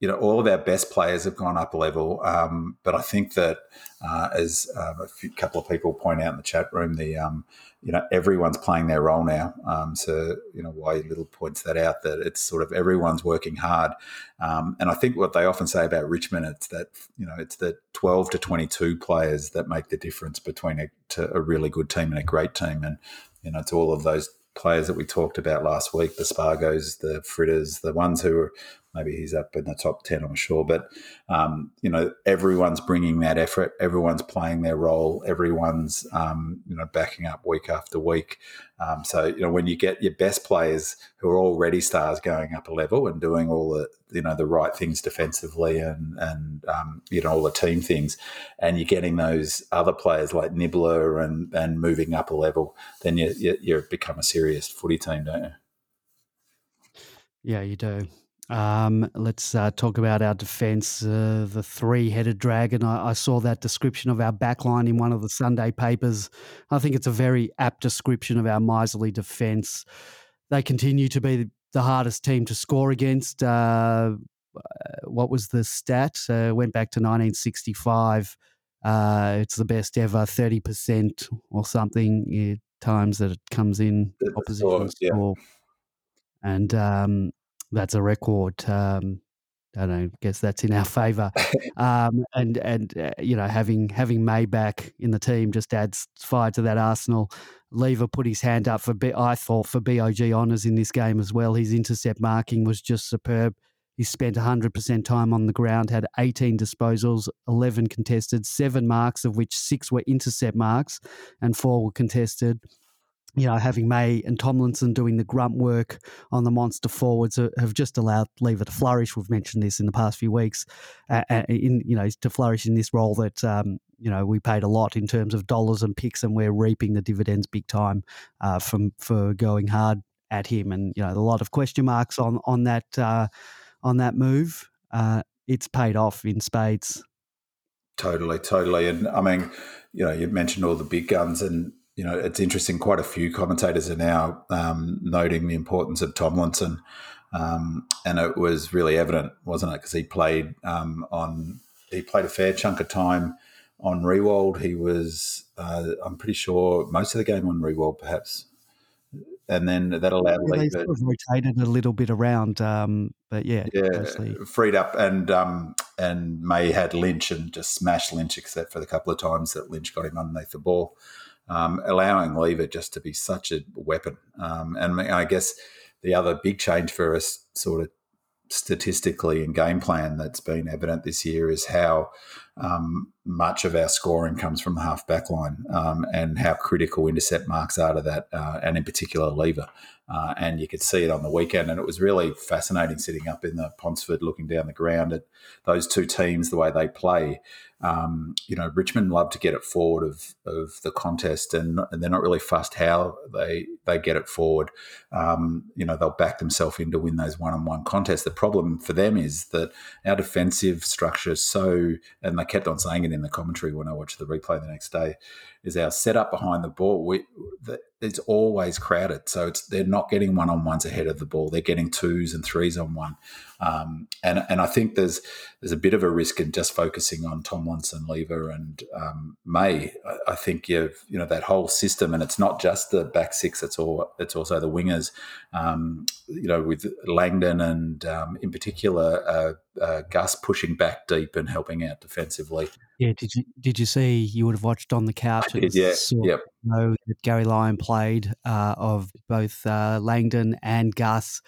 you know, all of our best players have gone up a level. Um, but I think that uh, as um, a few, couple of people point out in the chat room, the, um, you know, everyone's playing their role now. Um, so, you know, why Little points that out, that it's sort of everyone's working hard. Um, and I think what they often say about Richmond, it's that, you know, it's the twelve to twenty-two players that make the difference between a, to a really good team and a great team. And, you know, it's all of those players that we talked about last week, the Spargos, the Fritters, the ones who are, maybe he's up in the top ten, I'm sure. But, um, you know, everyone's bringing that effort. Everyone's playing their role. Everyone's, um, you know, backing up week after week. Um, so, you know, when you get your best players who are already stars going up a level and doing all the, you know, the right things defensively and, and um, you know, all the team things, and you're getting those other players like Nibbler and, and moving up a level, then you, you, you become a serious footy team, don't you? Yeah, you do. Um, let's uh, talk about our defence, uh, the three-headed dragon. I, I saw that description of our backline in one of the Sunday papers. I think it's a very apt description of our miserly defence. They continue to be the hardest team to score against. Uh, what was the stat? Uh, went back to nineteen sixty-five. Uh, it's the best ever, thirty percent or something, yeah, times that it comes in opposition score. Yeah. And um that's a record. Um, I don't guess that's in our favour. Um, and, and uh, you know, having having Mayback in the team just adds fire to that arsenal. Lever put his hand up for, B- I thought, for B O G honours in this game as well. His intercept marking was just superb. He spent one hundred percent time on the ground, had eighteen disposals, eleven contested, seven marks, of which six were intercept marks and four were contested. You know, having May and Tomlinson doing the grunt work on the monster forwards have just allowed Lever to flourish. We've mentioned this in the past few weeks, uh, in you know, to flourish in this role that, um, you know, we paid a lot in terms of dollars and picks, and we're reaping the dividends big time uh, from for going hard at him. And, you know, a lot of question marks on on that uh, on that move. Uh, it's paid off in spades. Totally, totally. And, I mean, you know, you mentioned all the big guns and, you know, it's interesting, quite a few commentators are now um, noting the importance of Tomlinson, um, and it was really evident, wasn't it? Because he played um, on, he played a fair chunk of time on Riewoldt. He was, uh, I'm pretty sure, most of the game on Riewoldt perhaps, and then that allowed yeah, Lever. They sort of rotated a little bit around, um, but yeah. Yeah, mostly freed up, and um, and May had Lynch and just smashed Lynch, except for the couple of times that Lynch got him underneath the ball. Um, allowing Lever just to be such a weapon. Um, and I guess the other big change for us sort of statistically in game plan that's been evident this year is how um, much of our scoring comes from the half-back line, um, and how critical intercept marks are to that, uh, and in particular Lever. Uh, and you could see it on the weekend, and it was really fascinating sitting up in the Ponsford looking down the ground at those two teams, the way they play. Um, you know, Richmond love to get it forward of of the contest, and, and they're not really fussed how they they get it forward. Um, you know, they'll back themselves in to win those one-on-one contests. The problem for them is that our defensive structure so, and they kept on saying it in the commentary when I watched the replay the next day, is our setup behind the ball, we, the, it's always crowded. So it's they're not getting one-on-ones ahead of the ball. They're getting twos and threes on one. Um, and and I think there's there's a bit of a risk in just focusing on Tomlinson, Lever and um, May. I, I think you've, you know, that whole system, and it's not just the back six, it's, all, it's also the wingers, um, you know, with Langdon and um, in particular uh, uh, Gus pushing back deep and helping out defensively. Yeah, did you did you see? You would have watched on the couch. I did, yeah, saw, yep. You know, that Gary Lyon played uh, of both uh, Langdon and Gus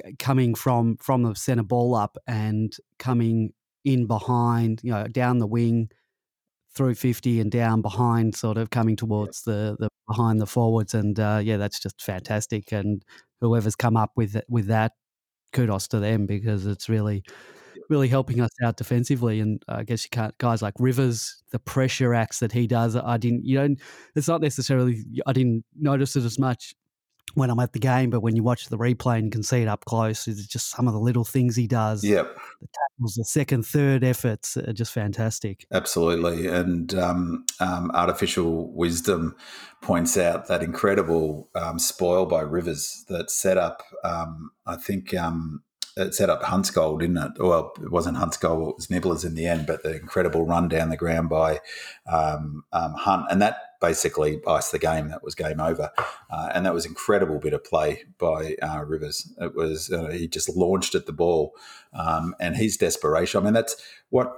g- coming from from the centre ball up and coming in behind, you know, down the wing through fifty and down behind, sort of coming towards yep. the the behind the forwards, and uh, yeah, that's just fantastic. And whoever's come up with with that, kudos to them, because it's really. really helping us out defensively. And I guess you can't, guys like Rivers, the pressure acts that he does, I didn't, you know, it's not necessarily, I didn't notice it as much when I'm at the game, but when you watch the replay and you can see it up close, it's just some of the little things he does. Yep. The tackles, the second, third efforts are just fantastic. Absolutely. And um, um, Artificial Wisdom points out that incredible um, spoil by Rivers that set up, um, I think, um, it set up Hunt's goal, didn't it? Well, it wasn't Hunt's goal, it was Nibbler's in the end, but the incredible run down the ground by um, um, Hunt. And that basically iced the game. That was game over. Uh, and that was incredible bit of play by uh, Rivers. It was uh, he just launched at the ball um, and his desperation. I mean, that's what,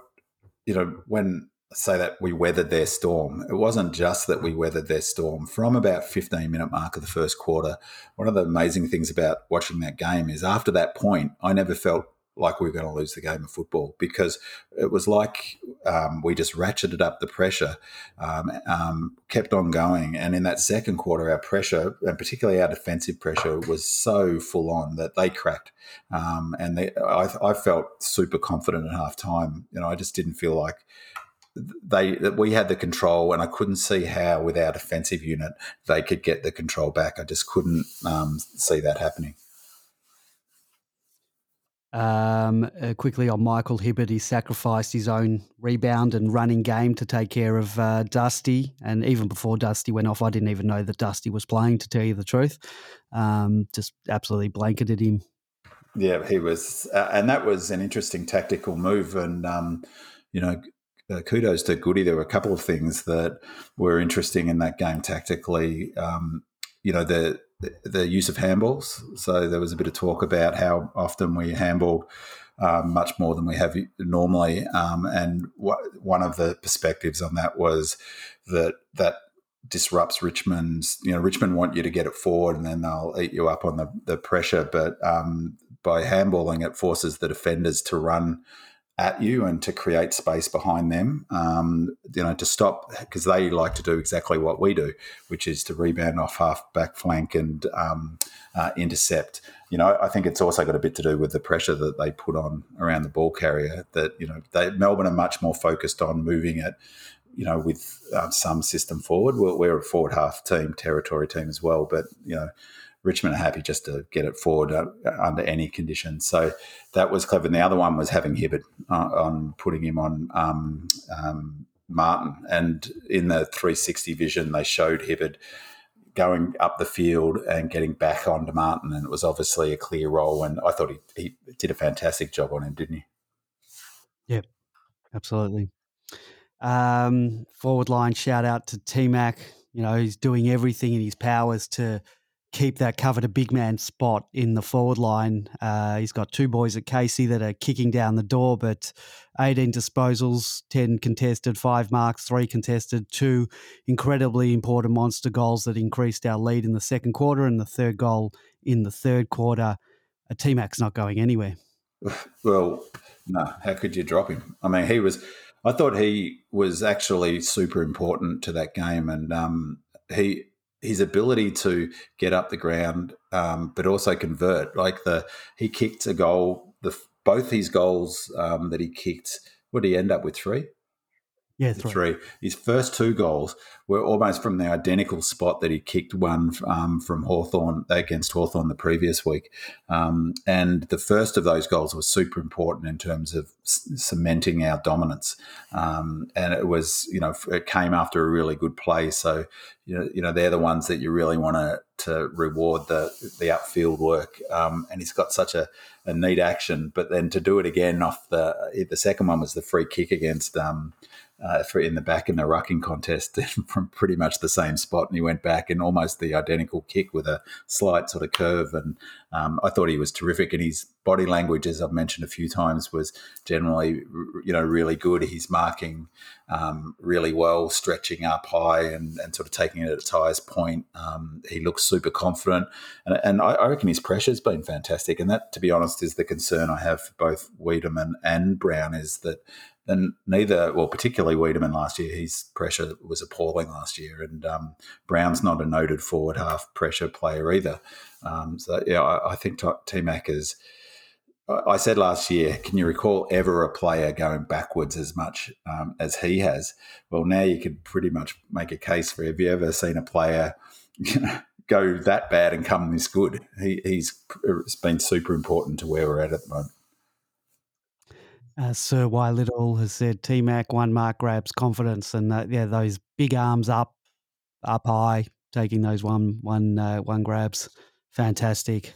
you know, when I say that we weathered their storm, it wasn't just that we weathered their storm. From about fifteen-minute mark of the first quarter, one of the amazing things about watching that game is after that point, I never felt like we were going to lose the game of football, because it was like um, we just ratcheted up the pressure, um, um, kept on going. And in that second quarter, our pressure, and particularly our defensive pressure, was so full on that they cracked. Um, and they, I, I felt super confident at halftime. You know, I just didn't feel like... They that we had the control, and I couldn't see how with our defensive unit they could get the control back. I just couldn't um, see that happening. Um, uh, quickly on Michael Hibbert, he sacrificed his own rebound and running game to take care of uh, Dusty. And even before Dusty went off, I didn't even know that Dusty was playing, to tell you the truth. Um, just absolutely blanketed him. Yeah, he was, uh, and that was an interesting tactical move. And um, you know. Uh, kudos to Goody. There were a couple of things that were interesting in that game tactically. Um, you know, the, the the use of handballs. So there was a bit of talk about how often we handballed um, much more than we have normally. Um, and wh- one of the perspectives on that was that that disrupts Richmond's. You know, Richmond want you to get it forward, and then they'll eat you up on the the pressure. But um, by handballing, it forces the defenders to run at you and to create space behind them, um, you know, to stop, because they like to do exactly what we do, which is to rebound off half back flank and um, uh, intercept. You know, I think it's also got a bit to do with the pressure that they put on around the ball carrier that, you know, they, Melbourne are much more focused on moving it, you know, with uh, some system forward. We're, we're a forward half team, territory team as well, but, you know, Richmond are happy just to get it forward uh, under any conditions. So that was clever. And the other one was having Hibbert uh, on putting him on um, um, Martin. And in the three sixty vision, they showed Hibbert going up the field and getting back onto Martin. And it was obviously a clear role. And I thought he, he did a fantastic job on him, didn't he? Yeah, absolutely. Um, forward line shout out to T-Mac. You know, he's doing everything in his powers to keep that covered a big man spot in the forward line. Uh, he's got two boys at Casey that are kicking down the door, but eighteen disposals, ten contested, five marks, three contested, two incredibly important monster goals that increased our lead in the second quarter, and the third goal in the third quarter. A T-Mac's not going anywhere. Well, no, how could you drop him? I mean, he was... I thought he was actually super important to that game, and um, he his ability to get up the ground, um, but also convert. Like the he kicked a goal, the both his goals um, that he kicked. What did he end up with, three? Yeah, three. three. His first two goals were almost from the identical spot that he kicked one um, from Hawthorn against Hawthorn the previous week. Um, and the first of those goals was super important in terms of c- cementing our dominance. Um, and it was, you know, it came after a really good play. So, you know, you know they're the ones that you really want to to reward the the upfield work. Um, and he's got such a, a neat action. But then to do it again off the the second one was the free kick against. Um, Uh, for in the back in the rucking contest from pretty much the same spot, and he went back in almost the identical kick with a slight sort of curve, and um, I thought he was terrific. And his body language, as I've mentioned a few times, was generally, you know, really good. He's marking um, really well, stretching up high and, and sort of taking it at its highest point. Um, he looks super confident, and, and I, I reckon his pressure's been fantastic. And that, to be honest, is the concern I have for both Weideman and Brown, is that. And neither, well, particularly Weideman last year, his pressure was appalling last year. And um, Brown's not a noted forward half pressure player either. Um, so, yeah, I, I think T-Mac is, I said last year, can you recall ever a player going backwards as much um, as he has? Well, now you could pretty much make a case for, have you ever seen a player, you know, go that bad and come this good? He, he's it's been super important to where we're at at the moment. Uh, Sir Y. Little has said T-Mac, one mark grabs confidence, and uh, yeah, those big arms up, up high, taking those one, one, uh, one grabs, fantastic.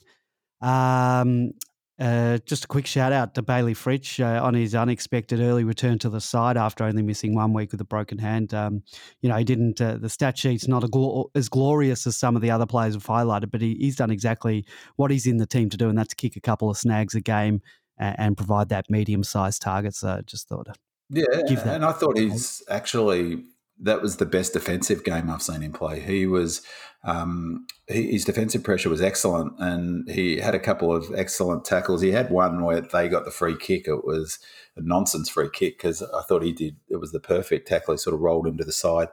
Um, uh, just a quick shout out to Bailey Fritsch uh, on his unexpected early return to the side after only missing one week with a broken hand. Um, you know, he didn't. Uh, the stat sheet's not a gl- as glorious as some of the other players have highlighted, but he, he's done exactly what he's in the team to do, and that's kick a couple of snags a game. And provide that medium-sized target. So I just thought, yeah, give that. And I thought he's actually that was the best defensive game I've seen him play. He was um, his defensive pressure was excellent, and he had a couple of excellent tackles. He had one where they got the free kick. It was a nonsense free kick because I thought he did. It was the perfect tackle. He sort of rolled him to the side,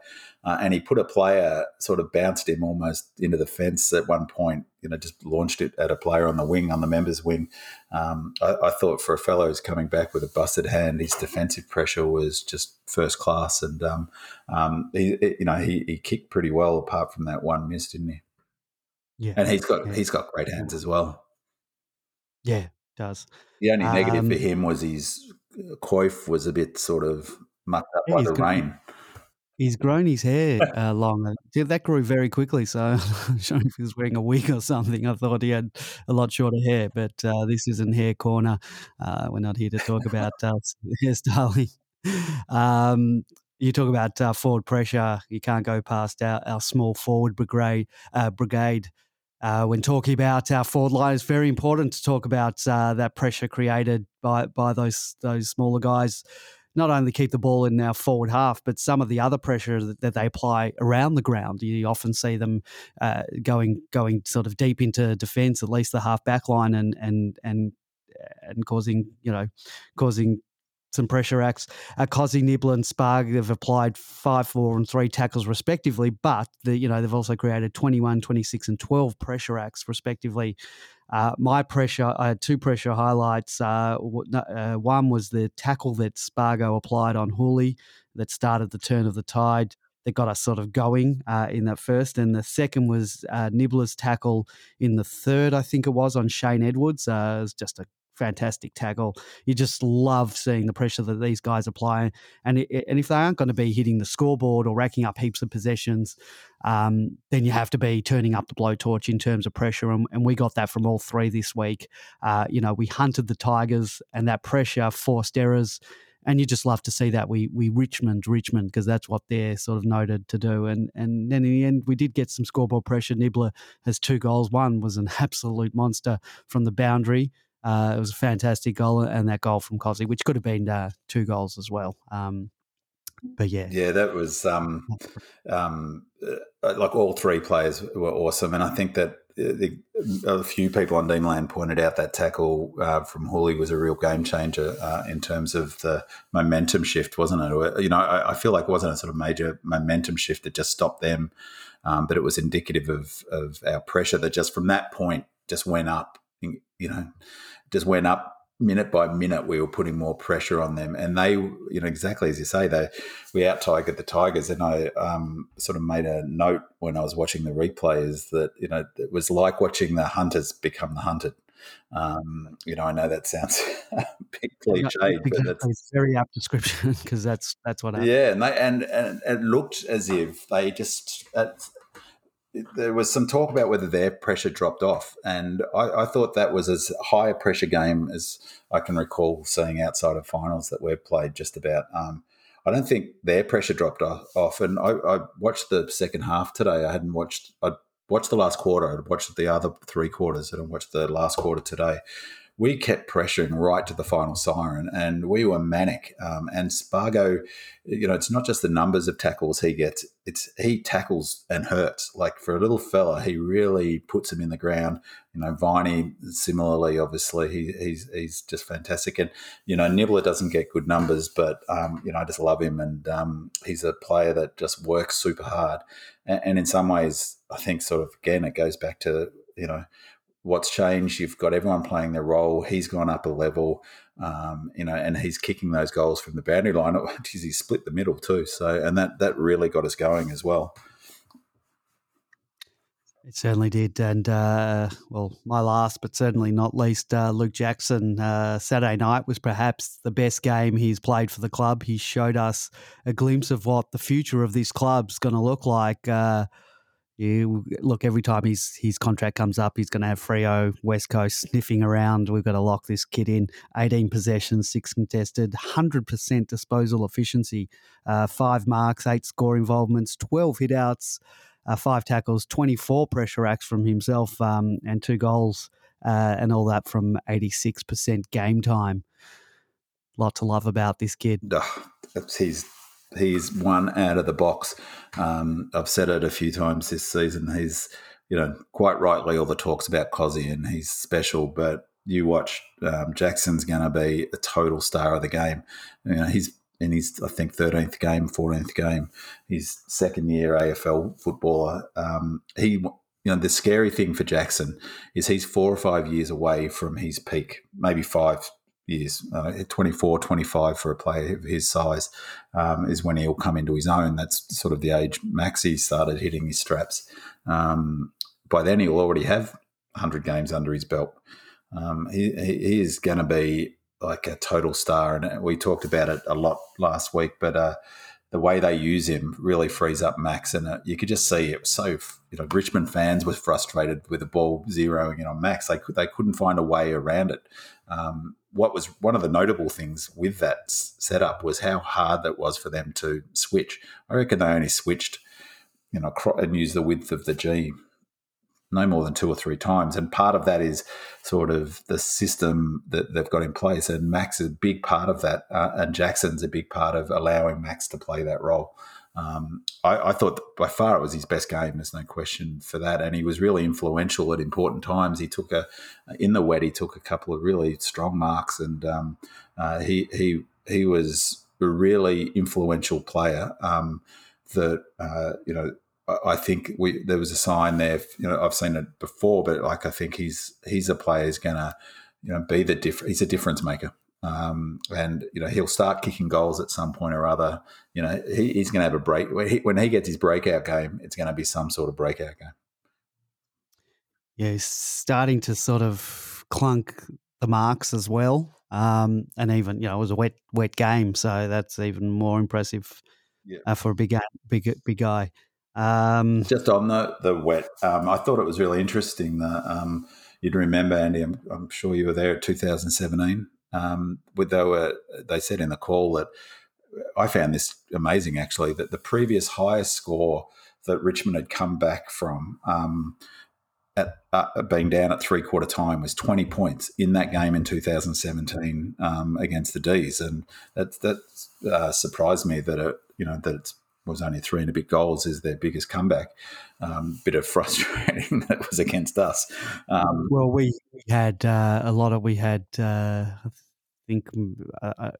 uh, and he put a player sort of bounced him almost into the fence at one point. You know, just launched it at a player on the wing, on the members' wing. Um, I, I thought for a fellow who's coming back with a busted hand, his defensive pressure was just first class, and um, um, he, you know, he, he kicked pretty well apart from that one miss, didn't he? Yeah, and he's got yeah. he's got great hands as well. Yeah, does. The only negative um, for him was his coif was a bit sort of mucked up yeah, by the rain. Good. He's grown his hair uh, long. That grew very quickly, so I'm not sure if he was wearing a wig or something. I thought he had a lot shorter hair, but uh, this isn't Hair Corner. Uh, we're not here to talk about uh, hairstyling. Um, you talk about uh, forward pressure. You can't go past our, our small forward brigade. Uh, brigade. Uh, when talking about our forward line, it's very important to talk about uh, that pressure created by, by those those smaller guys. Not only keep the ball in our forward half, but some of the other pressure that, that they apply around the ground. You often see them uh, going going sort of deep into defence, at least the half back line, and and and and causing you know causing some pressure acts. Uh, Kozzie, Nibbler, and Spargo have applied five, four, and three tackles respectively, but the, you know they've also created twenty-one, twenty-six, and twelve pressure acts respectively. Uh, my pressure, I had two pressure highlights. Uh, uh, one was the tackle that Spargo applied on Hooley that started the turn of the tide that got us sort of going uh, in that first. And the second was uh, Nibbler's tackle in the third, I think it was, on Shane Edwards. Uh, it was just a fantastic tackle. You just love seeing the pressure that these guys apply. And it, and if they aren't going to be hitting the scoreboard or racking up heaps of possessions, um, then you have to be turning up the blowtorch in terms of pressure. And, and we got that from all three this week. Uh, you know, we hunted the Tigers, and that pressure forced errors. And you just love to see that. We we Richmond, Richmond, because that's what they're sort of noted to do. And and then in the end, we did get some scoreboard pressure. Nibbler has two goals. One was an absolute monster from the boundary. Uh, it was a fantastic goal, and that goal from Kozzie, which could have been uh, two goals as well. Um, but yeah, yeah, that was um, um, like all three players were awesome, and I think that the, a few people on Demonland pointed out that tackle uh, from Hooley was a real game changer uh, in terms of the momentum shift, wasn't it? You know, I, I feel like it wasn't a sort of major momentum shift that just stopped them, um, but it was indicative of, of our pressure that just from that point just went up, you know, just went up. Minute by minute, we were putting more pressure on them, and they, you know, exactly as you say, they we out-tigered the Tigers. And I um, sort of made a note when I was watching the replay is that you know it was like watching the hunters become the hunted. Um, you know, I know that sounds a bit cliche, but it's, it's a very apt description because that's that's what happened. Yeah, and they, and, and it looked as if they just. At, There was some talk about whether their pressure dropped off, and I, I thought that was as high a pressure game as I can recall seeing outside of finals that we've played just about. Um, I don't think their pressure dropped off, and I, I watched the second half today. I hadn't watched – I watched the last quarter. I'd watched the other three quarters, and I watched the last quarter today. We kept pressuring right to the final siren, and we were manic. Um, and Spargo, you know, it's not just the numbers of tackles he gets; it's he tackles and hurts. Like for a little fella, he really puts him in the ground. You know, Viney similarly, obviously, he, he's he's just fantastic. And you know, Nibbler doesn't get good numbers, but um, you know, I just love him, and um, he's a player that just works super hard. And, and in some ways, I think sort of again, it goes back to you know. What's changed? You've got everyone playing their role. He's gone up a level, um, you know, and he's kicking those goals from the boundary line. Oh, geez, he split the middle too. So, and that that really got us going as well. It certainly did. And, uh, well, my last but certainly not least, uh, Luke Jackson, uh, Saturday night was perhaps the best game he's played for the club. He showed us a glimpse of what the future of this club's going to look like. Uh, You look, every time his his contract comes up, he's going to have Freo, West Coast sniffing around. We've got to lock this kid in. eighteen possessions, six contested, one hundred percent disposal efficiency, uh, five marks, eight score involvements, twelve hitouts, uh, five tackles, twenty-four pressure acts from himself, um, and two goals, uh, and all that from eighty-six percent game time. Lot to love about this kid. Oh, that's his. He's one out of the box. Um, I've said it a few times this season. He's, you know, quite rightly all the talks about Kozzie and he's special, but you watch um, Jackson's going to be a total star of the game. You know, he's in his, I think, thirteenth game, fourteenth game, his second year A F L footballer. Um, he... You know, the scary thing for Jackson is he's four or five years away from his peak, maybe five years, uh, twenty-four, twenty-five for a player of his size um, is when he'll come into his own. That's sort of the age Maxi started hitting his straps. Um, by then he'll already have one hundred games under his belt. Um, he, he is going to be like a total star, and we talked about it a lot last week, but uh, the way they use him really frees up Max, and uh, you could just see it was so, you know, Richmond fans were frustrated with the ball zeroing in on Max. They, could, they couldn't find a way around it. Um, what was one of the notable things with that setup was how hard that was for them to switch. I reckon they only switched, you know, and used the width of the G no more than two or three times. And part of that is sort of the system that they've got in place. And Max is a big part of that. Uh, and Jackson's a big part of allowing Max to play that role. Um, I, I thought by far it was his best game. There's no question for that, and he was really influential at important times. He took a in the wet. He took a couple of really strong marks, and um, uh, he he he was a really influential player. Um, that uh, you know, I, I think we there was a sign there. You know, I've seen it before, but like I think he's he's a player who's gonna you know be the diff- He's a difference maker. Um, and, you know, he'll start kicking goals at some point or other. You know, he, he's going to have a break. When he, when he gets his breakout game, it's going to be some sort of breakout game. Yeah, he's starting to sort of clunk the marks as well. Um, and even, you know, it was a wet wet game, so that's even more impressive yeah. uh, for a big, big, big guy. Um, Just on the, the wet, um, I thought it was really interesting that um, you'd remember, Andy, I'm, I'm sure you were there at two thousand seventeen. Um, but they were, they said in the call that I found this amazing actually that the previous highest score that Richmond had come back from um, at uh, being down at three quarter time was twenty points in that game in two thousand seventeen um, against the D's, and that that uh, surprised me that it, you know that it's was only three and a bit goals is their biggest comeback. Um, bit of frustrating that it was against us. Um, well, we, we had uh, a lot of we had uh, I think uh,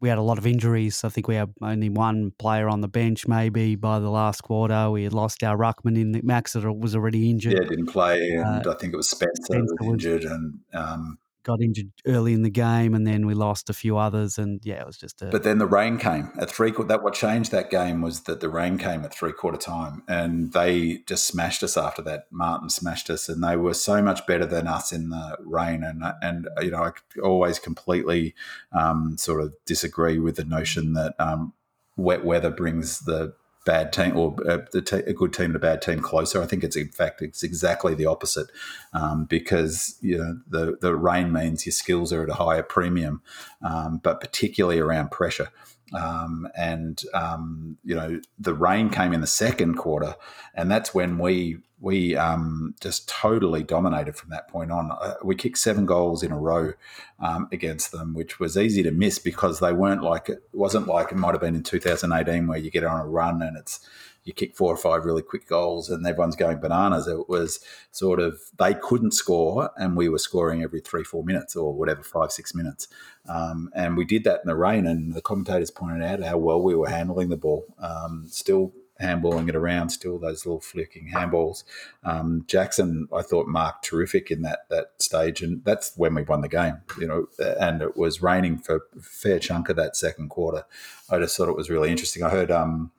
we had a lot of injuries. I think we had only one player on the bench maybe by the last quarter. We had lost our ruckman in the Max that was already injured. Yeah, didn't play, and uh, I think it was Spencer, Spencer was injured was- and. Um, got injured early in the game, and then we lost a few others, and yeah, it was just a... But then the rain came at three quarter. That what changed that game was that the rain came at three quarter time, and they just smashed us after that. Martin smashed us, and they were so much better than us in the rain. And and you know, I always completely um, sort of disagree with the notion that um, wet weather brings the bad team or uh, the te- a good team and a bad team closer. I think it's in fact it's exactly the opposite um, because you know the the rain means your skills are at a higher premium, um, but particularly around pressure. Um, and um, you know the rain came in the second quarter, and that's when we we um, just totally dominated from that point on. Uh, we kicked seven goals in a row um, against them, which was easy to miss because they weren't like it wasn't like it might have been in two thousand eighteen where you get on a run and it's. You kick four or five really quick goals and everyone's going bananas. It was sort of they couldn't score and we were scoring every three, four minutes or whatever, five, six minutes. Um, and we did that in the rain, and the commentators pointed out how well we were handling the ball, um, still handballing it around, still those little flicking handballs. Um, Jackson, I thought, marked terrific in that that stage, and that's when we won the game, you know, and it was raining for a fair chunk of that second quarter. I just thought it was really interesting. I heard... Um,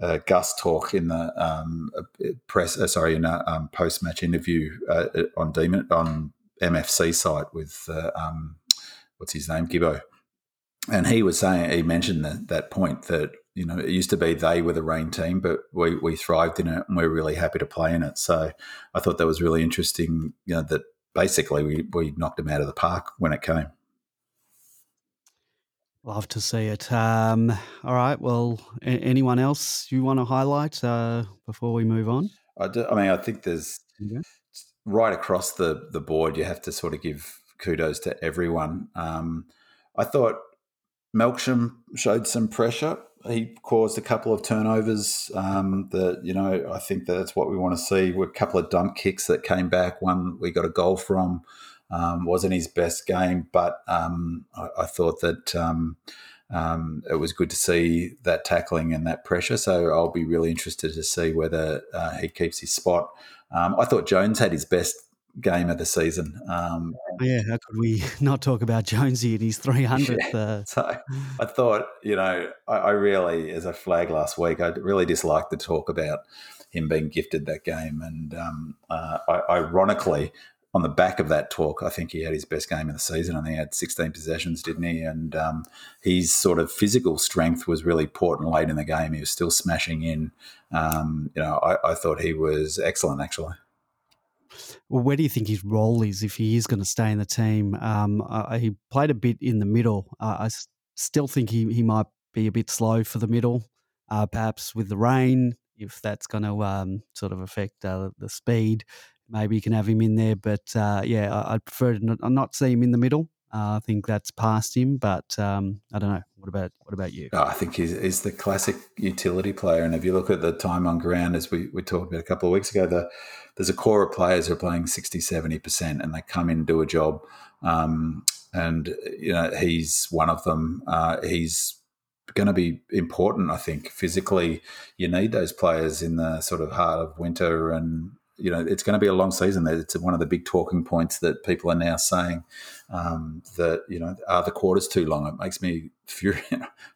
Uh, Gus talk in the um, press, uh, sorry, in a um, post-match interview uh, on Demon on M F C site with uh, um, what's his name, Gibbo, and he was saying he mentioned that, that point that you know it used to be they were the rain team, but we we thrived in it and we're really happy to play in it. So I thought that was really interesting. You know that basically we we knocked them out of the park when it came. Love to see it. Um, all right. Well, a- anyone else you want to highlight uh, before we move on? I, do, I mean, I think there's yeah. right across the, the board, you have to sort of give kudos to everyone. Um, I thought Melksham showed some pressure. He caused a couple of turnovers um, that, you know, I think that's what we want to see. With a couple of dump kicks that came back. One we got a goal from. Um, wasn't his best game, but um, I, I thought that um, um, it was good to see that tackling and that pressure. So I'll be really interested to see whether uh, he keeps his spot. Um, I thought Jones had his best game of the season. Um, yeah, how could we not talk about Jonesy in his three hundredth? Yeah. Uh... So I thought, you know, I, I really, as I flagged last week, I really disliked the talk about him being gifted that game. And um, uh, I, ironically, on the back of that talk, I think he had his best game of the season. I think he had sixteen possessions, didn't he? And um, his sort of physical strength was really important late in the game. He was still smashing in. Um, you know, I, I thought he was excellent, actually. Well, where do you think his role is if he is going to stay in the team? Um, I, he played a bit in the middle. Uh, I s- still think he, he might be a bit slow for the middle, uh, perhaps with the rain, if that's going to um, sort of affect uh, the speed. Maybe you can have him in there, but uh, yeah, I, I'd prefer to not, not see him in the middle. Uh, I think that's past him, but um, I don't know. What about what about you? Oh, I think he's, he's the classic utility player, and if you look at the time on ground, as we, we talked about a couple of weeks ago, the, there's a core of players who are playing sixty, seventy percent, and they come in and do a job, um, and you know he's one of them. Uh, he's going to be important, I think. Physically, you need those players in the sort of heart of winter and. You know, it's going to be a long season. It's one of the big talking points that people are now saying um, that, you know, are the quarters too long? It makes me furious.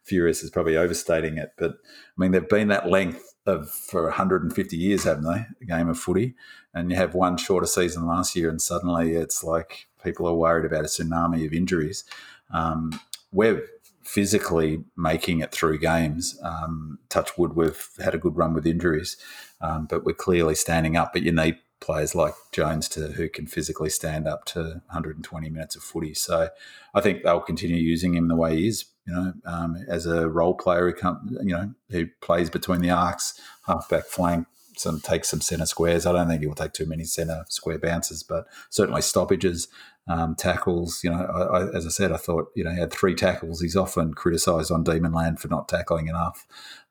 Furious is probably overstating it. But, I mean, they've been that length of for one hundred fifty years, haven't they, a game of footy? And you have one shorter season last year and suddenly it's like people are worried about a tsunami of injuries. Um, we're physically making it through games. Um, touch wood, we've had a good run with injuries. Um, but we're clearly standing up. But you need players like Jones to who can physically stand up to one hundred twenty minutes of footy. So I think they'll continue using him the way he is, you know, um, as a role player who, come, you know, who plays between the arcs, halfback flank, some take some centre squares. I don't think he will take too many centre square bounces, but certainly stoppages, um, tackles. You know, I, I, as I said, I thought, you know, he had three tackles. He's often criticised on Demonland for not tackling enough.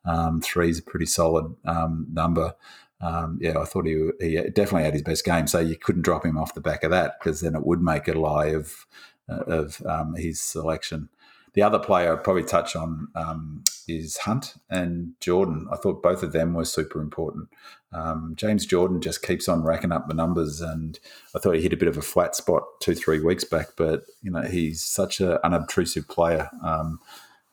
Um, three is a pretty solid um, number. Um, yeah, I thought he, he definitely had his best game. So you couldn't drop him off the back of that, because then it would make a lie of uh, of um, his selection. The other player I'd probably touch on um, is Hunt and Jordan. I thought both of them were super important. Um, James Jordan just keeps on racking up the numbers, and I thought he hit a bit of a flat spot two, three weeks back, but, you know, he's such an unobtrusive player, um,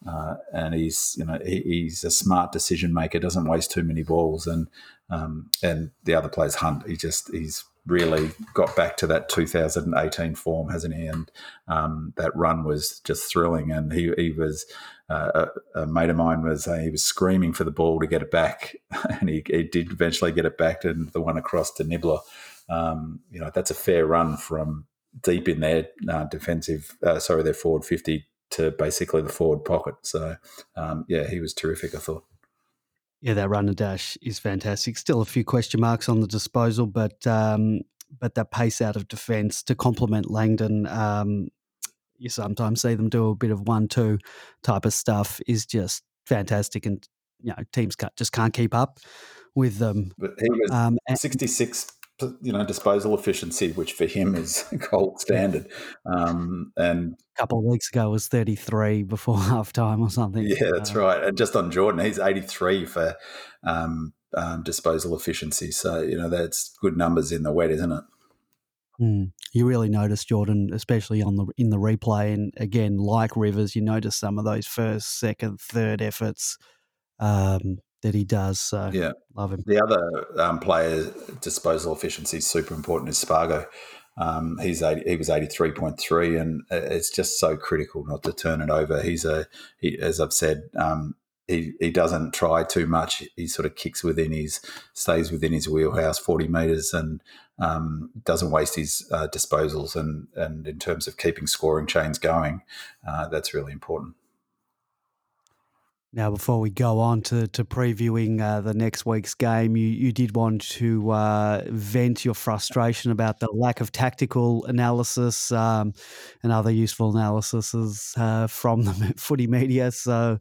uh, and he's, you know, he, he's a smart decision maker, doesn't waste too many balls, and um, and the other player's Hunt. He just, he's really got back to that two thousand eighteen form, hasn't he? And um, that run was just thrilling. And he, he was uh, a, a mate of mine was uh, he was screaming for the ball to get it back, and he, he did eventually get it back, to the one across to Nibbler. Um, you know, that's a fair run from deep in their uh, defensive, uh, sorry, their forward fifty to basically the forward pocket. So um, yeah, he was terrific, I thought. Yeah, that run and dash is fantastic. Still a few question marks on the disposal, but um, but that pace out of defence to complement Langdon, um, you sometimes see them do a bit of one-two type of stuff, is just fantastic, and you know teams can't, just can't keep up with them. But he was um, sixty-six, you know, disposal efficiency, which for him is gold standard. Um, and a couple of weeks ago was thirty-three before halftime or something. Yeah, that's uh, right. And just on Jordan, he's eighty-three for um, um, disposal efficiency. So, you know, that's good numbers in the wet, isn't it? Mm. You really notice Jordan, especially on the in the replay. And again, like Rivers, you notice some of those first, second, third efforts. Um that he does, so yeah. Love him. The other um, player disposal efficiency is super important is Spargo. Um, he's eighty, he was eighty-three point three, and it's just so critical not to turn it over. He's a, he, as I've said, um, he, he doesn't try too much. He sort of kicks within his, stays within his wheelhouse, forty metres, and um, doesn't waste his uh, disposals. And, and in terms of keeping scoring chains going, uh, that's really important. Now, before we go on to, to previewing uh, the next week's game, you, you did want to uh, vent your frustration about the lack of tactical analysis um, and other useful analyses uh, from the footy media. So,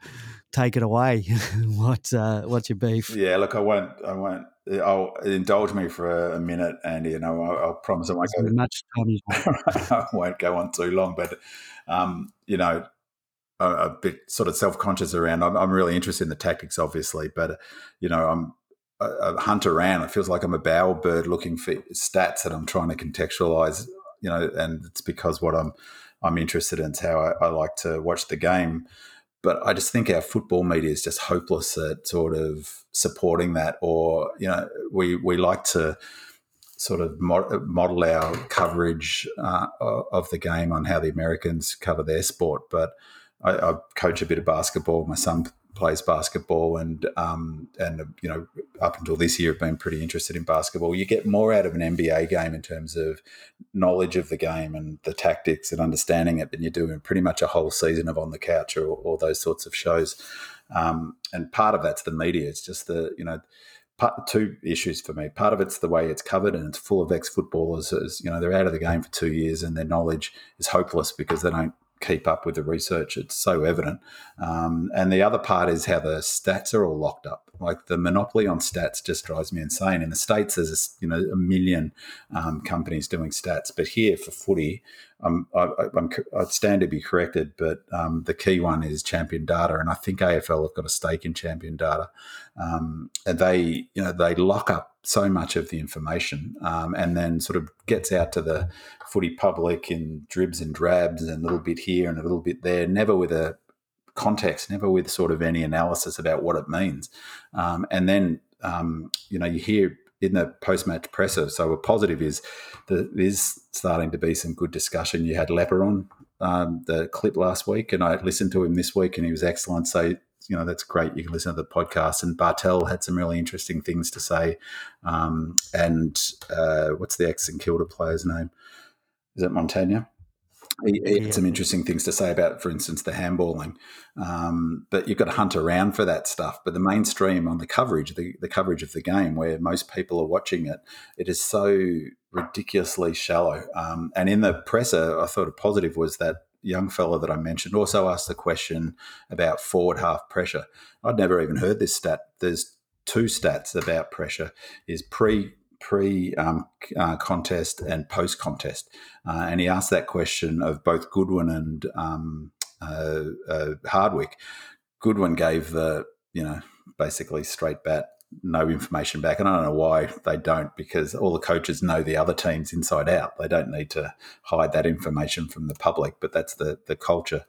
take it away. what uh, what's your beef? Yeah, look, I won't. I won't. I'll indulge me for a minute, Andy, and I'll, I'll promise I won't go. Much time. I won't go on too long, but um, you know. A bit sort of self-conscious around. I'm, I'm really interested in the tactics, obviously, but you know, I'm a, a hunt around. It feels like I'm a bower bird looking for stats that I'm trying to contextualize. You know, and it's because what I'm I'm interested in is how I, I like to watch the game. But I just think our football media is just hopeless at sort of supporting that, or you know, we we like to sort of model our coverage uh, of the game on how the Americans cover their sport, but I, I coach a bit of basketball. My son plays basketball, and um, and you know, up until this year, I've been pretty interested in basketball. You get more out of an N B A game in terms of knowledge of the game and the tactics and understanding it than you do in pretty much a whole season of On the Couch or, or those sorts of shows. Um, and part of that's the media. It's just the you know. Part, two issues for me. Part of it's the way it's covered, and it's full of ex-footballers. As, you know, they're out of the game for two years, and their knowledge is hopeless because they don't keep up with the research. It's so evident. Um, and the other part is how the stats are all locked up. Like the monopoly on stats just drives me insane. In the States, there's a, you know a million um, companies doing stats, but here for footy, um, I, I, I'm, I stand to be corrected, but um, the key one is Champion Data, and I think A F L have got a stake in Champion Data, um, and they you know they lock up so much of the information, um, and then sort of gets out to the footy public in dribs and drabs, and a little bit here and a little bit there, never with a context, never with sort of any analysis about what it means. Um, and then, um, you know, you hear in the post-match presser, so a positive is that there's starting to be some good discussion. You had Leper on um, the clip last week, and I listened to him this week, and he was excellent. So, you know, that's great. You can listen to the podcast. And Bartel had some really interesting things to say. Um, and uh, what's the ex-St Kilda player's name? Is it Montagna? he, he had yeah. some interesting things to say about, for instance, the handballing. Um, but you've got to hunt around for that stuff. But the mainstream on the coverage, the, the coverage of the game where most people are watching it, it is so ridiculously shallow. Um, and in the presser, I thought a positive was that young fella that I mentioned also asked the question about forward half pressure. I'd never even heard this stat. There's two stats about pressure, is pre pre um, uh, contest and post contest, uh, and he asked that question of both Goodwin and um, uh, uh, Hardwick. Goodwin gave the you know basically straight bat, no information back, and I don't know why they don't, because all the coaches know the other teams inside out. They don't need to hide that information from the public, but that's the the culture.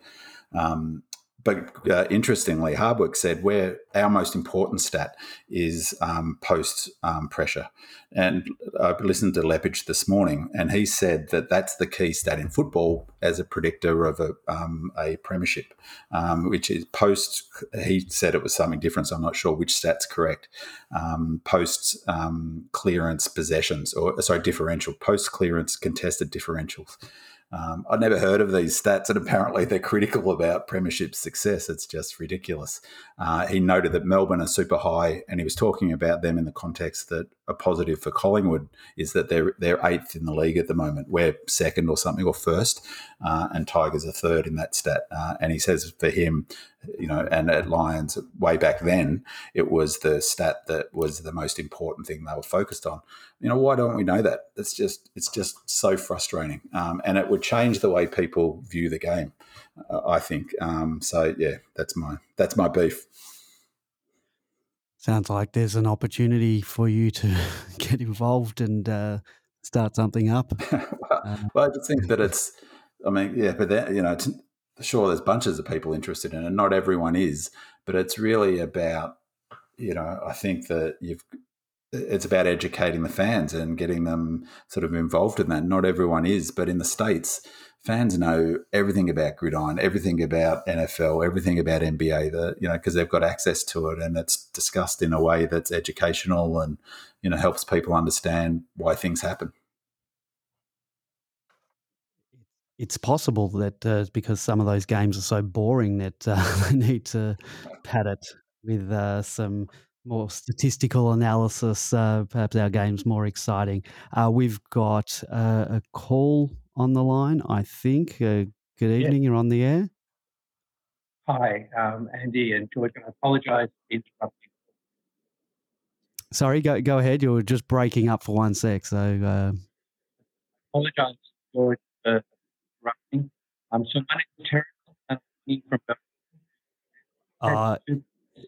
Um, But uh, interestingly, Hardwick said, "Where our most important stat is um, post um, pressure." And I listened to Lepage this morning, and he said that that's the key stat in football as a predictor of a, um, a premiership, um, which is post. He said it was something different, so I'm not sure which stat's correct. Um, post um, clearance possessions, or sorry, differential post clearance contested differentials. Um, I'd never heard of these stats, and apparently they're critical about premiership success. It's just ridiculous. Uh, he noted that Melbourne are super high, and he was talking about them in the context that a positive for Collingwood is that they're they're eighth in the league at the moment. We're second or something, or first, uh, and Tigers are third in that stat. Uh, and he says for him, you know, and at Lions way back then, it was the stat that was the most important thing they were focused on. You know, why don't we know that? It's just it's just so frustrating, um, and it would change the way people view the game, uh, I think. Um, so yeah, that's my that's my beef. Sounds like there's an opportunity for you to get involved and uh, start something up. well, uh, well, I just think that it's, I mean, yeah, but that, you know, it's, sure, there's bunches of people interested in it. Not everyone is, but it's really about, you know, I think that you've, it's about educating the fans and getting them sort of involved in that. Not everyone is, but in the States, fans know everything about gridiron, everything about N F L, everything about N B A, the, you know, because they've got access to it, and it's discussed in a way that's educational and, you know, helps people understand why things happen. It's possible that uh, because some of those games are so boring that uh, they need to pad it with uh, some more statistical analysis, uh, perhaps our game's more exciting. Uh, we've got uh, a call on the line, I think. Uh, good evening, yeah. You're on the air. Hi, um, Andy and George, I apologise for interrupting. Sorry, go go ahead. You were just breaking up for one sec. So, uh... I apologise, George, for interrupting. Um, so my name is Terry. I'm from Uh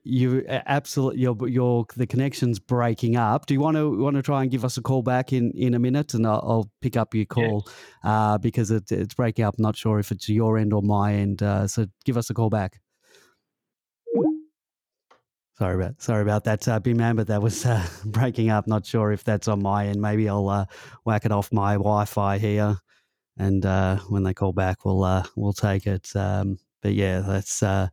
You absolutely, your your the connection's breaking up. Do you want to want to try and give us a call back in, in a minute, and I'll, I'll pick up your call yeah. uh, because it, it's breaking up. I'm not sure if it's your end or my end. Uh, so give us a call back. Sorry about sorry about that, uh, B-man, but that was uh, breaking up. Not sure if that's on my end. Maybe I'll uh, whack it off my Wi-Fi here, and uh, when they call back, we'll uh, we'll take it. Um, but yeah, that's. Uh,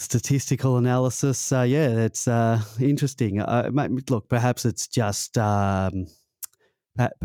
Statistical analysis, uh, yeah, that's uh, interesting. Uh, look, perhaps it's just, um,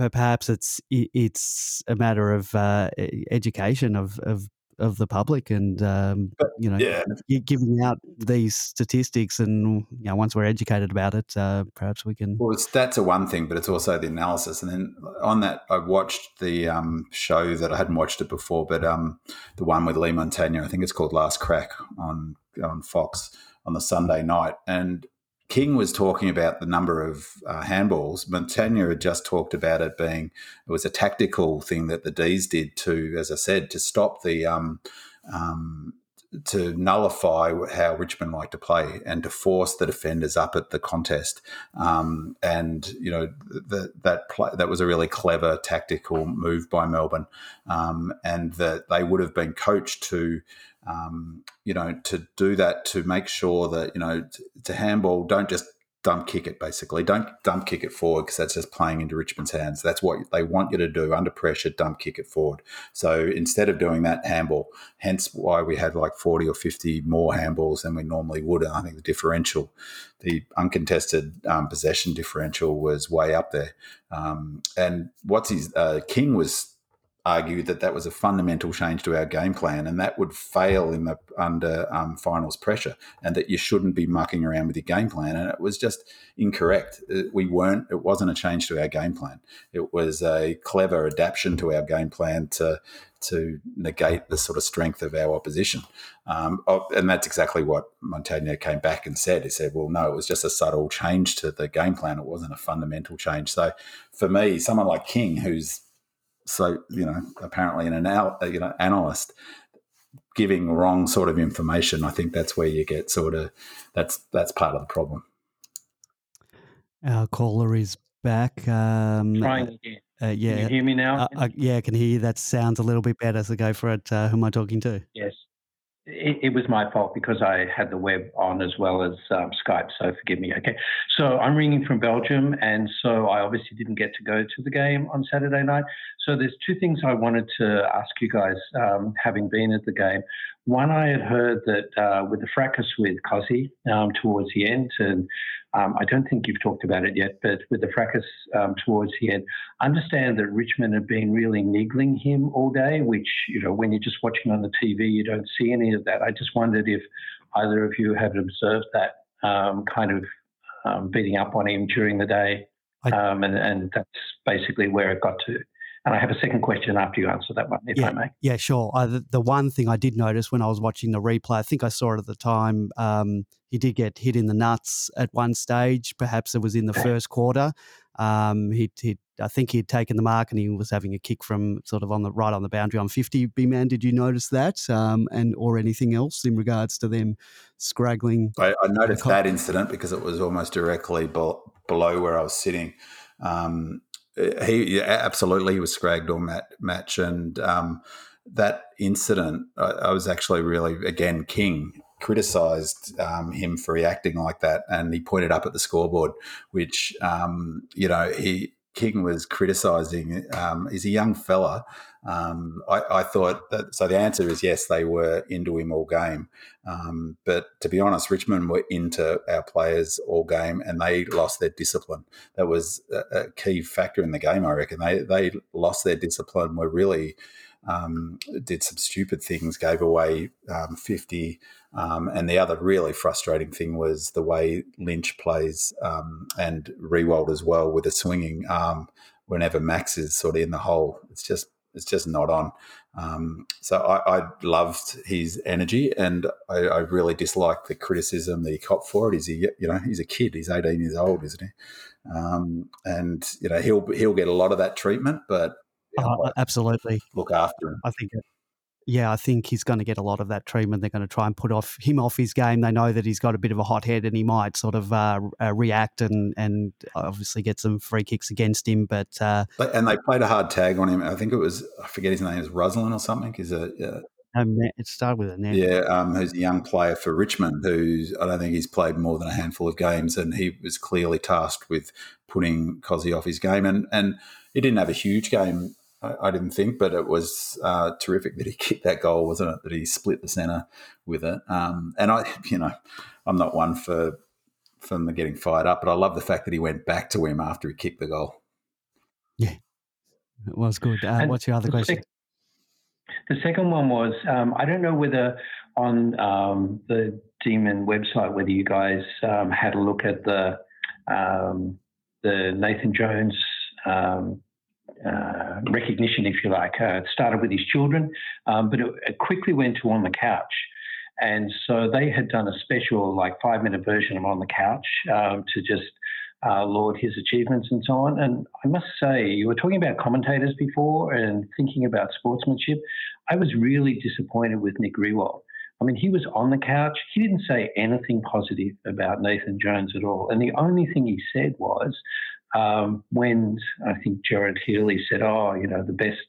perhaps it's it's a matter of uh, education of, of of the public, and um, you know, yeah. giving out these statistics. And you know, once we're educated about it, uh, perhaps we can. Well, stats are one thing, but it's also the analysis. And then on that, I watched the um, show that I hadn't watched it before, but um, the one with Lee Montagna, I think it's called Last Crack on. on Fox on the Sunday night, and King was talking about the number of uh, handballs. Montagna had just talked about it being, it was a tactical thing that the D's did to, as I said, to stop the, um, um, to nullify how Richmond like to play and to force the defenders up at the contest. Um, and, you know, the, that play, that was a really clever tactical move by Melbourne, um, and that they would have been coached to, Um, you know, to do that, to make sure that, you know, to, to handball, don't just dump kick it, basically. Don't dump kick it forward, because that's just playing into Richmond's hands. That's what they want you to do under pressure, dump kick it forward. So instead of doing that, handball, hence why we had like forty or fifty more handballs than we normally would. And I think the differential, the uncontested um, possession differential was way up there. Um, and what's his, uh, King was argue that that was a fundamental change to our game plan, and that would fail in the under um, finals pressure, and that you shouldn't be mucking around with your game plan. And it was just incorrect. We weren't. It wasn't a change to our game plan. It was a clever adaptation to our game plan to to negate the sort of strength of our opposition. Um, and that's exactly what Montagna came back and said. He said, well, no, it was just a subtle change to the game plan. It wasn't a fundamental change. So for me, someone like King, who's so, you know, apparently an anal- you know, analyst giving wrong sort of information, I think that's where you get sort of, that's that's part of the problem. Our caller is back. Um, Trying again. Uh, yeah. Can you hear me now? Uh, uh, yeah, I can hear you. That sounds a little bit better, so go for it. Uh, who am I talking to? Yes. It, it was my fault because I had the web on as well as um, Skype, so forgive me. Okay, so I'm ringing from Belgium, and so I obviously didn't get to go to the game on Saturday night. So there's two things I wanted to ask you guys, um, having been at the game. One, I had heard that uh, with the fracas with Kozzie um, towards the end, and um, I don't think you've talked about it yet, but with the fracas um, towards the end, I understand that Richmond had been really niggling him all day, which, you know, when you're just watching on the T V, you don't see any of that. I just wondered if either of you had observed that um, kind of um, beating up on him during the day, I... um, and, and that's basically where it got to. And I have a second question after you answer that one, if yeah, I may. Yeah, sure. Uh, the, the one thing I did notice when I was watching the replay, I think I saw it at the time, um, he did get hit in the nuts at one stage. Perhaps it was in the first quarter. Um, he, he, I think he'd taken the mark and he was having a kick from sort of on the right on the boundary on fifty. B-Man, did you notice that um, and or anything else in regards to them scraggling? I, I noticed that incident because it was almost directly be- below where I was sitting. Um He yeah, absolutely he was scragged all mat, match, and um, that incident, I, I was actually really, again, King criticised um, him for reacting like that, and he pointed up at the scoreboard, which, um, you know, he King was criticising. Um, he's a young fella. Um, I, I thought that, so the answer is yes, they were into him all game. Um, but to be honest, Richmond were into our players all game, and they lost their discipline. That was a, a key factor in the game, I reckon. They they lost their discipline, were really um, did some stupid things, gave away um, fifty. Um, and the other really frustrating thing was the way Lynch plays um, and Riewoldt as well with a swinging arm whenever Max is sort of in the hole. It's just It's just not on. Um, so I, I loved his energy, and I, I really disliked the criticism that he copped for it. Is he, you know, he's a kid. He's eighteen years old, isn't he? Um, and you know, he'll he'll get a lot of that treatment, but oh, absolutely look after him. I think. Yeah, I think he's going to get a lot of that treatment. They're going to try and put off him off his game. They know that he's got a bit of a hot head, and he might sort of uh, uh, react and and obviously get some free kicks against him. But uh, but and they played a hard tag on him. I think it was I forget his name is Ruslan or something. Is a uh, it started with a name. Yeah, um, who's a young player for Richmond? Who I don't think he's played more than a handful of games, and he was clearly tasked with putting Kozzie off his game. And and he didn't have a huge game, I didn't think, but it was uh, terrific that he kicked that goal, wasn't it? That he split the centre with it. Um, and I, you know, I'm not one for from getting fired up, but I love the fact that he went back to him after he kicked the goal. Yeah, it was good. Uh, what's your other question? The second one was um, I don't know whether on um, the Demon website whether you guys um, had a look at the um, the Nathan Jones. Um, Uh, recognition, if you like. Uh, it started with his children, um, but it, it quickly went to On the Couch. And so they had done a special, like, five-minute version of On the Couch um, to just uh, laud his achievements and so on. And I must say, you were talking about commentators before and thinking about sportsmanship. I was really disappointed with Nick Riewoldt. I mean, he was on the couch. He didn't say anything positive about Nathan Jones at all. And the only thing he said was, Um, when I think Jared Healy said, oh, you know, the best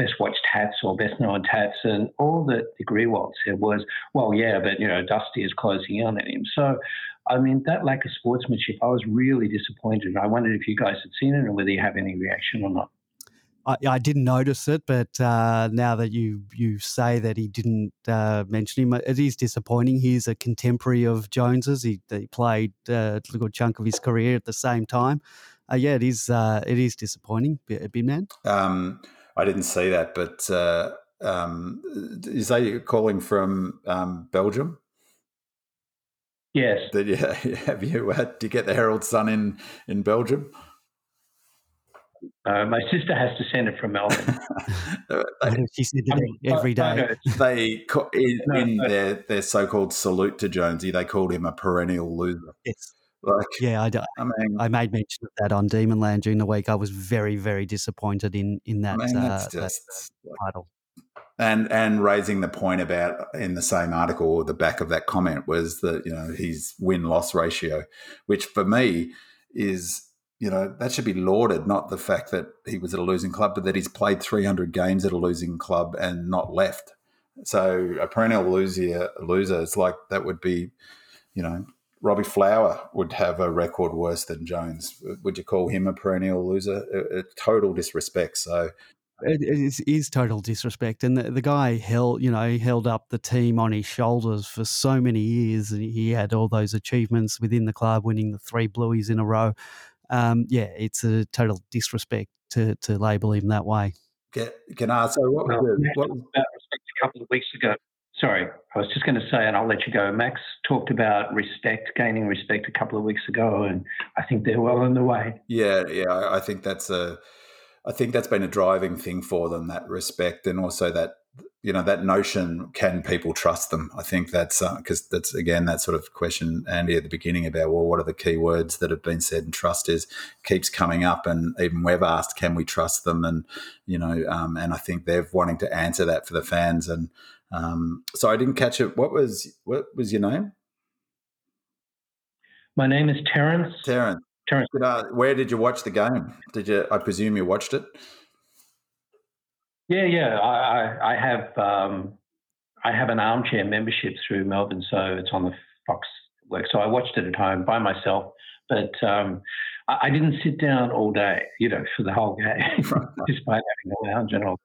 best watched hats or best known hats, and all that Nick Riewoldt said was, well, yeah, but, you know, Dusty is closing in on him. So, I mean, that lack of sportsmanship, I was really disappointed. I wondered if you guys had seen it and whether you have any reaction or not. I, I didn't notice it, but uh, now that you, you say that he didn't uh, mention him, it is disappointing. He's a contemporary of Jones's. He, he played uh, a good chunk of his career at the same time. Uh, yeah, it is. Uh, it is disappointing, big man. Um, I didn't see that, but uh, um, is they calling from um, Belgium? Yes. Did you, have you uh, did you get the Herald Sun in, in Belgium? Uh, my sister has to send it from Melbourne. they, she sends it I mean, every day. They in, in their, their so-called salute to Jonesy, they called him a perennial loser. Yes. Like, yeah, I, I, mean, I made mention of that on Demonland during the week. I was very, very disappointed in in that, I mean, uh, just, that title. And and raising the point about in the same article or the back of that comment was that, you know, his win-loss ratio, which for me is, you know, that should be lauded, not the fact that he was at a losing club, but that he's played three hundred games at a losing club and not left. So a perennial loser, loser, it's like that would be, you know, Robbie Flower would have a record worse than Jones. Would you call him a perennial loser? A, a total disrespect. So it, it is, is total disrespect. And the, the guy held, you know, he held up the team on his shoulders for so many years, and he had all those achievements within the club, winning the three Blueies in a row. Um, yeah, it's a total disrespect to, to label him that way. Can, can I? So what? Well, was, what was about respect a couple of weeks ago? Sorry, I was just going to say, and I'll let you go. Max talked about respect, gaining respect a couple of weeks ago, and I think they're well on the way. Yeah, yeah, I think that's a, I think that's been a driving thing for them, that respect, and also that, you know, that notion, can people trust them? I think that's because uh, that's again that sort of question, Andy, at the beginning about, well, what are the key words that have been said, and trust is keeps coming up, and even we've asked, can we trust them? And you know, um, and I think they're wanting to answer that for the fans and. Um, so I didn't catch it. What was what was your name? My name is Terrence. Terrence. Terrence. Did I, where did you watch the game? Did you? I presume you watched it. Yeah, yeah. I, I, I have um, I have an armchair membership through Melbourne, so it's on the Fox Network. So I watched it at home by myself, but um, I, I didn't sit down all day, you know, for the whole game, right. Despite having a lounge and all.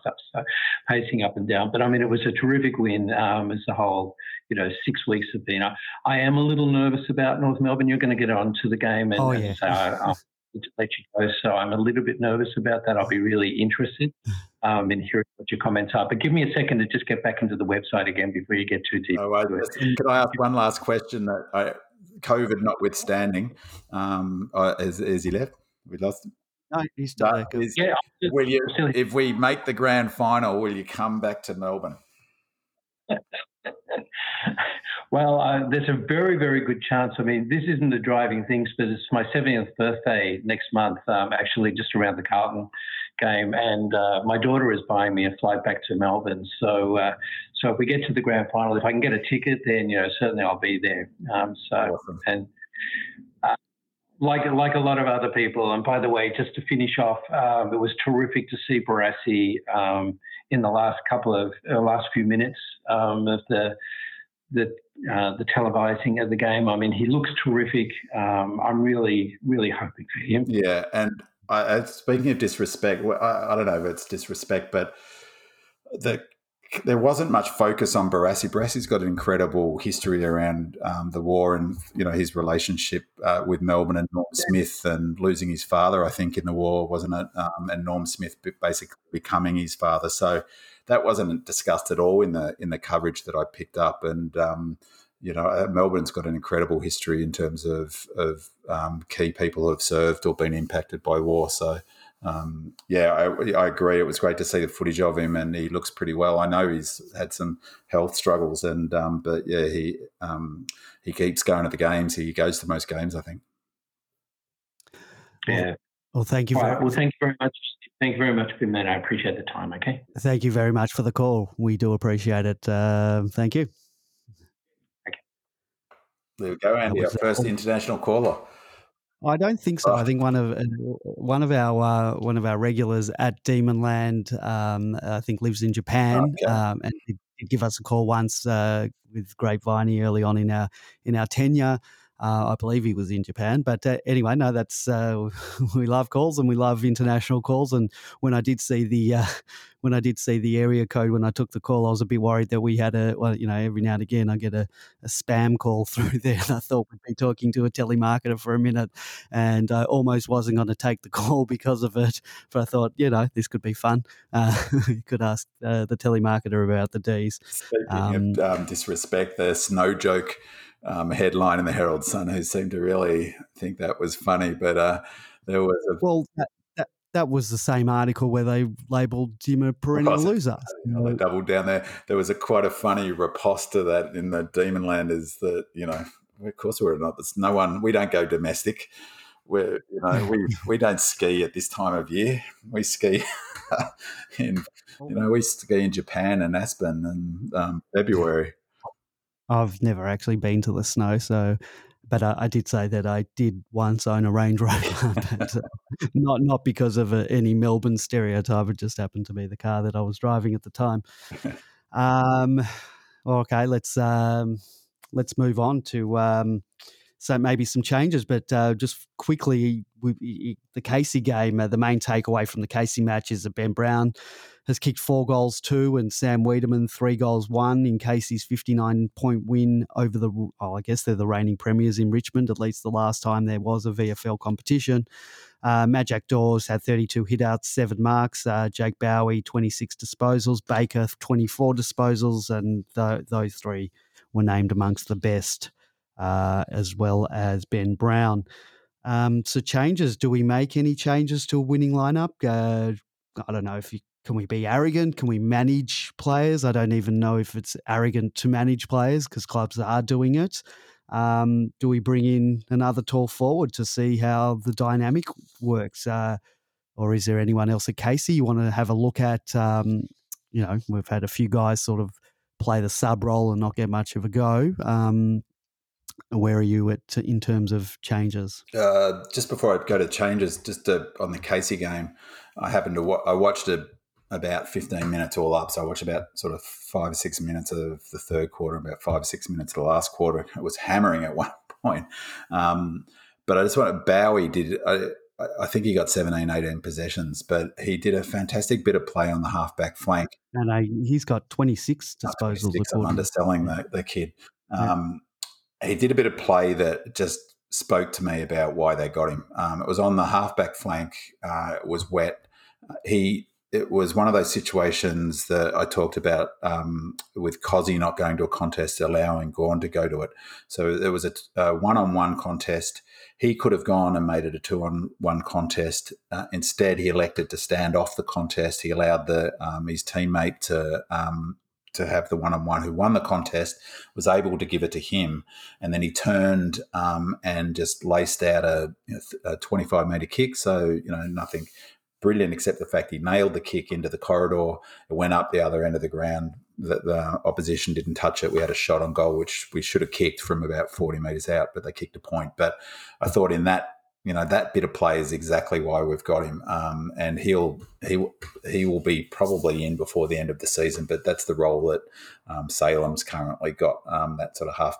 Stuff, so pacing up and down. But, I mean, it was a terrific win um, as the whole, you know, six weeks have been. I, I am a little nervous about North Melbourne. You're going to get on to the game and, oh, yeah. and so I'll let you go. So I'm a little bit nervous about that. I'll be really interested um, in hearing what your comments are. But give me a second to just get back into the website again before you get too deep. No, I, could I ask one last question? That I, COVID notwithstanding, um, is, is he left? We lost him. No, he's no, is, yeah, just, will you, if we make the grand final, will you come back to Melbourne? well, uh, there's a very, very good chance. I mean, this isn't the driving things, but it's my seventieth birthday next month, um, actually just around the Carlton game, and uh, my daughter is buying me a flight back to Melbourne. So uh, so if we get to the grand final, if I can get a ticket, then, you know, certainly I'll be there. Um, so awesome. and. Uh, Like like a lot of other people. And by the way, just to finish off, um, it was terrific to see Barassi um, in the last couple of uh, last few minutes um, of the the uh, the televising of the game. I mean, he looks terrific. Um, I'm really really hoping for him. Yeah, and I, speaking of disrespect, well, I, I don't know if it's disrespect, but the. There wasn't much focus on Barassi. Barassi's got an incredible history around um, the war and, you know, his relationship uh, with Melbourne and Norm Smith and losing his father, I think, in the war, wasn't it? Um, and Norm Smith basically becoming his father. So that wasn't discussed at all in the in the coverage that I picked up. And, um, you know, Melbourne's got an incredible history in terms of, of um, key people who have served or been impacted by war. So... Um, yeah, I, I agree. It was great to see the footage of him, and he looks pretty well. I know he's had some health struggles, and um, but yeah, he um, he keeps going to the games. He goes to most games, I think. Yeah. Well, thank you. All right. Well, thank you very much. Thank you very much, Viney. I appreciate the time. Okay. Thank you very much for the call. We do appreciate it. Uh, thank you. Okay. There we go, Andy. Our first international caller. I don't think so. I think one of one of our uh, one of our regulars at Demonland, um, I think, lives in Japan, okay. um, and did give us a call once uh, with Great Viney early on in our in our tenure. Uh, I believe he was in Japan. But uh, anyway, no, that's uh, we love calls and we love international calls. And when I did see the uh, when I did see the area code when I took the call, I was a bit worried that we had a well, you know, every now and again I get a, a spam call through there. And I thought we'd be talking to a telemarketer for a minute, and I almost wasn't going to take the call because of it. But I thought, you know, this could be fun. Uh, you could ask uh, the telemarketer about the D's. Speaking um, of um, disrespect, the snow joke. Um, headline in the Herald Sun, who seemed to really think that was funny, but uh, there was a well, that, that, that was the same article where they labelled Jim a perennial loser. You know, they doubled down there. There was a quite a funny riposte to that in the Demonland is that you know, of course we're not. There's no one. We don't go domestic. We you know we we don't ski at this time of year. We ski in you know we ski in Japan and Aspen in um, February. I've never actually been to the snow, so, but I, I did say that I did once own a Range Rover, but, uh, not not because of a, any Melbourne stereotype. It just happened to be the car that I was driving at the time. um, okay, let's um, let's move on to um, so maybe some changes, but uh, just quickly we, the Casey game. Uh, the main takeaway from the Casey match is that Ben Brown has kicked four goals, two, and Sam Weideman, three goals, one, in Casey's fifty-nine point win over the, oh, I guess they're the reigning premiers in Richmond, at least the last time there was a V F L competition. Uh, Magic Dawes had thirty-two hitouts, seven marks. Uh, Jake Bowie, twenty-six disposals. Baker, twenty-four disposals, and th- those three were named amongst the best, uh, as well as Ben Brown. Um, so changes, do we make any changes to a winning lineup? Uh, I don't know if you, Can we be arrogant? Can we manage players? I don't even know if it's arrogant to manage players because clubs are doing it. Um, do we bring in another tall forward to see how the dynamic works? Uh, or is there anyone else at Casey you want to have a look at? Um, you know, we've had a few guys sort of play the sub role and not get much of a go. Um, where are you at in terms of changes? Uh, just before I go to changes, just to, on the Casey game, I happened to wa- I watched a about fifteen minutes all up. So I watched about sort of five or six minutes of the third quarter, about five or six minutes of the last quarter. It was hammering at one point. Um, but I just want to, Bowie did, I, I think he got seventeen, eighteen possessions, but he did a fantastic bit of play on the halfback flank. And I, he's got twenty-six disposals. I'm underselling the, the kid. Um, yeah. He did a bit of play that just spoke to me about why they got him. Um, it was on the halfback flank. Uh, it was wet. He, It was one of those situations that I talked about um, with Kozzie not going to a contest, allowing Gawn to go to it. So there was a, a one-on-one contest. He could have gone and made it a two-on-one contest. Uh, instead, he elected to stand off the contest. He allowed the um, his teammate to um, to have the one-on-one, who won the contest, was able to give it to him. And then he turned um, and just laced out a, a twenty-five-metre kick, so, you know, nothing brilliant, except the fact he nailed the kick into the corridor. It went up the other end of the ground. The, the opposition didn't touch it. We had a shot on goal, which we should have kicked from about forty metres out, but they kicked a point. But I thought in that, you know, that bit of play is exactly why we've got him. Um, and he'll he he will be probably in before the end of the season. But that's the role that um, Salem's currently got. Um, that sort of half,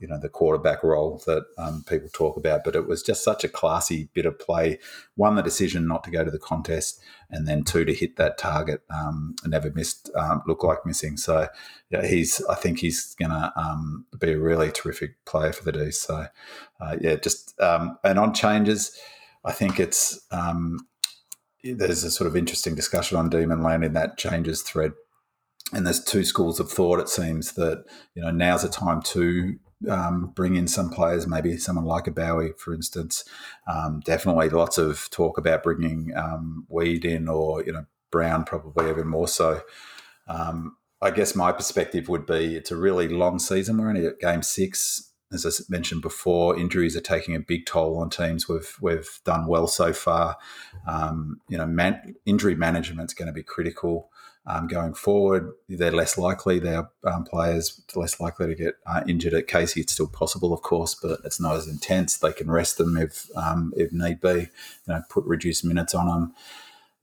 you know, the quarterback role that um, people talk about, but it was just such a classy bit of play. One, the decision not to go to the contest, and then two, to hit that target. Um, never missed, um, looked like missing. So yeah, he's. I think he's going to um, be a really terrific player for the D's. So uh, yeah, just um, and on changes, I think it's um, there's a sort of interesting discussion on Demonland in that changes thread, and there's two schools of thought. It seems that you know now's the time to Um, bring in some players, maybe someone like a Bowie, for instance. Um, definitely lots of talk about bringing um, Weed in, or, you know, Brown probably even more so. Um, I guess my perspective would be it's a really long season. We're only at game six. As I mentioned before, injuries are taking a big toll on teams. We've we've done well so far. Um, you know, man, injury management's going to be critical. Um, going forward, they're less likely. Their um, players less likely to get uh, injured at Casey. It's still possible, of course, but it's not as intense. They can rest them if um, if need be. You know, put reduced minutes on them.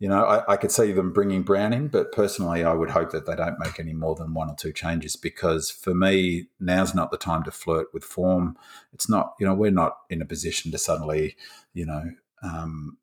You know, I, I could see them bringing Brown in, but personally I would hope that they don't make any more than one or two changes, because for me, now's not the time to flirt with form. It's not, you know, we're not in a position to suddenly, you know, um,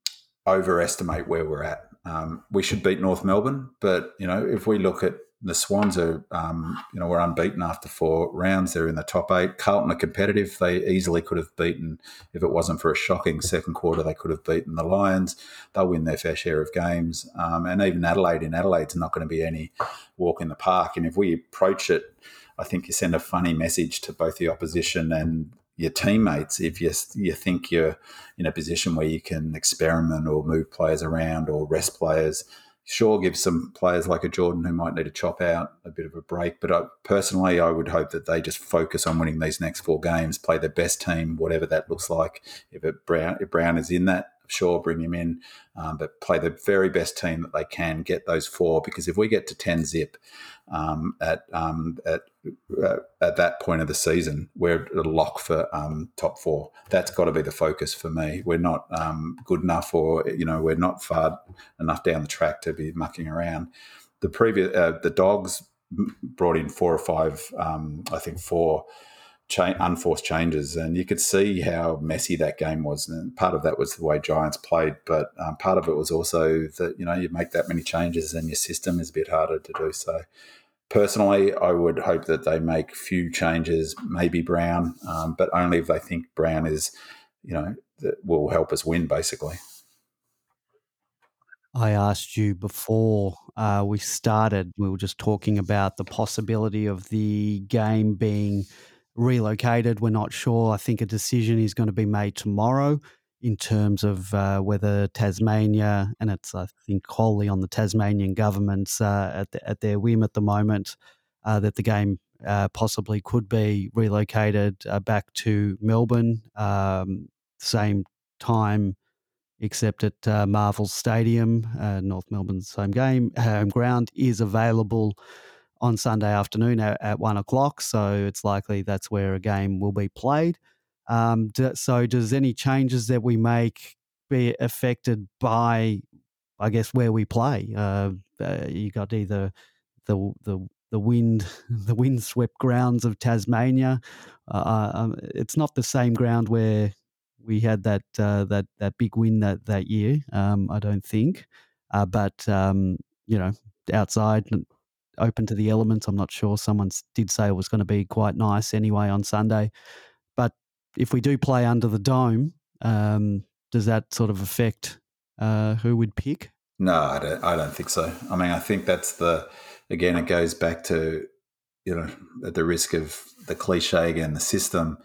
overestimate where we're at. Um, we should beat North Melbourne, but, you know, if we look at the Swans are, um, you know, we're unbeaten after four rounds. They're in the top eight. Carlton are competitive. They easily could have beaten, if it wasn't for a shocking second quarter, they could have beaten the Lions. They'll win their fair share of games. Um, and even Adelaide in Adelaide's not going to be any walk in the park. And if we approach it, I think you send a funny message to both the opposition and your teammates if you you think you're in a position where you can experiment or move players around or rest players. Sure, give some players like a Jordan who might need a chop out, a bit of a break. But I, personally, I would hope that they just focus on winning these next four games, play their best team, whatever that looks like. If it Brown, if Brown is in that, sure, bring him in. Um, but play the very best team that they can, get those four. Because if we get to ten zip um, at um, at uh, at that point of the season, we're a lock for um, top four. That's got to be the focus for me. We're not um, good enough, or you know, we're not far enough down the track to be mucking around. The previous uh, the Dogs brought in four or five, um, I think four. Cha- unforced changes, and you could see how messy that game was, and part of that was the way Giants played, but um, part of it was also that, you know, you make that many changes and your system is a bit harder to do. So personally, I would hope that they make few changes, maybe Brown, um, but only if they think Brown is, you know, that will help us win, basically. I asked you before uh, we started, we were just talking about the possibility of the game being relocated. We're not sure. I think a decision is going to be made tomorrow in terms of uh, whether Tasmania, and it's I think wholly on the Tasmanian government's uh, at the, at their whim at the moment, uh, that the game uh, possibly could be relocated uh, back to Melbourne, um, same time, except at uh, Marvel Stadium. Uh, North Melbourne's home game, home ground, is available on Sunday afternoon at one o'clock, so it's likely that's where a game will be played. Um, do, so does any changes that we make be affected by, I guess, where we play? Uh, uh, you got either the the the wind, the windswept grounds of Tasmania. Uh, um, it's not the same ground where we had that uh, that that big win that that year. Um, I don't think, uh, but um, you know, outside. Open to the elements. I'm not sure. Someone did say it was going to be quite nice anyway on Sunday. But if we do play under the dome, um, does that sort of affect uh, who we'd pick? No, I don't, I don't think so. I mean, I think that's the, again, it goes back to, you know, at the risk of the cliche again, the system,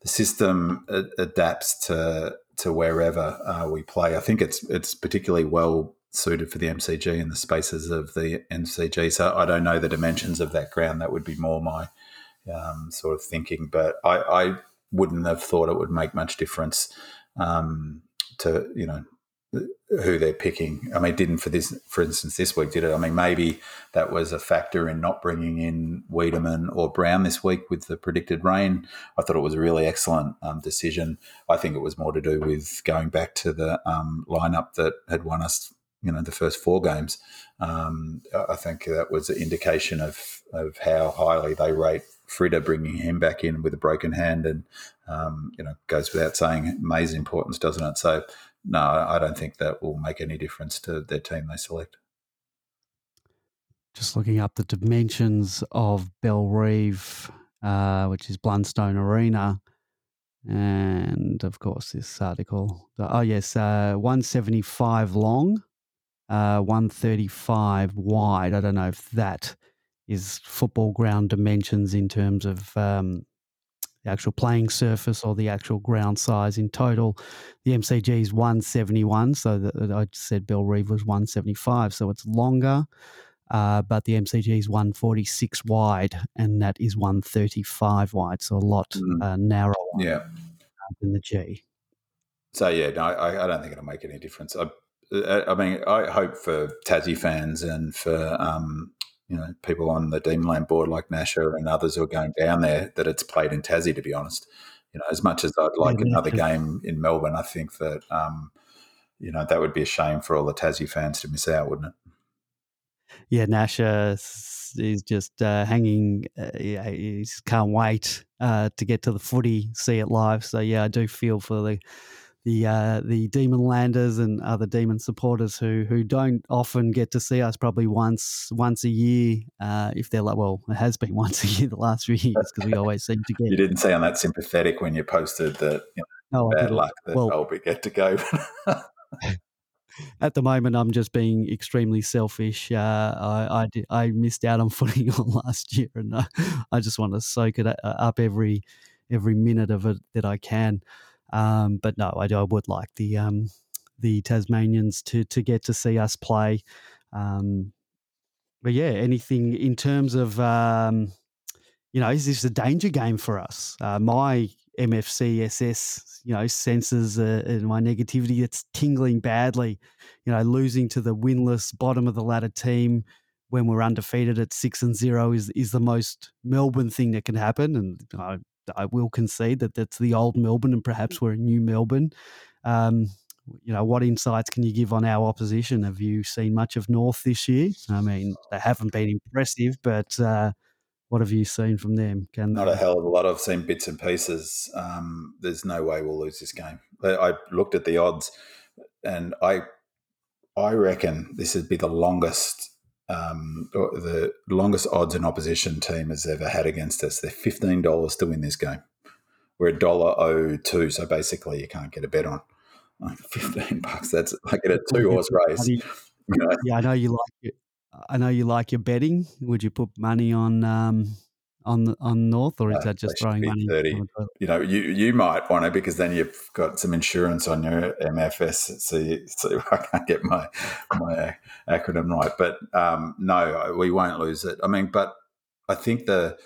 the system adapts to to wherever uh, we play. I think it's it's particularly well suited for the M C G and the spaces of the M C G. So I don't know the dimensions of that ground. That would be more my um, sort of thinking, but I, I wouldn't have thought it would make much difference um, to, you know, who they're picking. I mean, it didn't for this, for instance, this week, did it? I mean, maybe that was a factor in not bringing in Weideman or Brown this week with the predicted rain. I thought it was a really excellent um, decision. I think it was more to do with going back to the um, lineup that had won us, you know, the first four games. Um, I think that was an indication of of how highly they rate Fritter, bringing him back in with a broken hand, and um, you know, goes without saying, May's importance, doesn't it? So no, I don't think that will make any difference to their team they select. Just looking up the dimensions of Belrive, uh, which is Blundstone Arena. And of course this article, oh yes, uh, one seventy-five long, Uh, one thirty-five wide. I don't know if that is football ground dimensions in terms of um, the actual playing surface or the actual ground size in total. The M C G is one seventy-one, so the, I said Belrive was one seventy-five, so it's longer, uh, but the M C G is one forty-six wide and that is one thirty-five wide, so a lot mm. uh, narrower yeah. than the G. So, yeah, no, I, I don't think it'll make any difference. I- I mean, I hope for Tassie fans and for, um, you know, people on the Demonland board like Nasher and others who are going down there that it's played in Tassie, to be honest. You know, as much as I'd like yeah, another yeah. game in Melbourne, I think that um, you know, that would be a shame for all the Tassie fans to miss out, wouldn't it? Yeah, Nash uh, is just uh, hanging. Uh, yeah, he just can't wait uh, to get to the footy, see it live. So, yeah, I do feel for the the uh, the Demonlanders and other Demon supporters who who don't often get to see us. Probably once once a year, uh, if they're like, well, it has been once a year the last few years because we always seem to get. You didn't sound that sympathetic when you posted that. You know, no, bad luck that well, Albic get to go. At the moment, I'm just being extremely selfish. Uh, I I, did, I missed out on footy all last year, and I, I just want to soak it up every every minute of it that I can. Um, but no, I, I would like the um, the Tasmanians to to get to see us play. Um, but yeah, anything in terms of um, you know, is this a danger game for us? Uh, my M F C S S, you know, senses uh, and my negativity, it's tingling badly. You know, losing to the winless bottom of the ladder team when we're undefeated at six and zero is is the most Melbourne thing that can happen. And I, I will concede that that's the old Melbourne, and perhaps we're a new Melbourne. Um, you know, what insights can you give on our opposition? Have you seen much of North this year? I mean, they haven't been impressive, but. Uh, What have you seen from them? Can Not they... a hell of a lot. I've seen bits and pieces. Um, there's no way we'll lose this game. I looked at the odds, and I I reckon this would be the longest um, the longest odds an opposition team has ever had against us. They're fifteen dollars to win this game. We're one dollar oh two, so basically you can't get a bet on. Like fifteen bucks, that's like at a two-horse race. You... You know? Yeah, I know you like it. I know you like your betting. Would you put money on um, on on North, or is uh, that just throwing money? thirty. You know, you, you might want to, because then you've got some insurance on your M F S. So, you, so I can't get my my acronym right, but um, no, we won't lose it. I mean, but I think the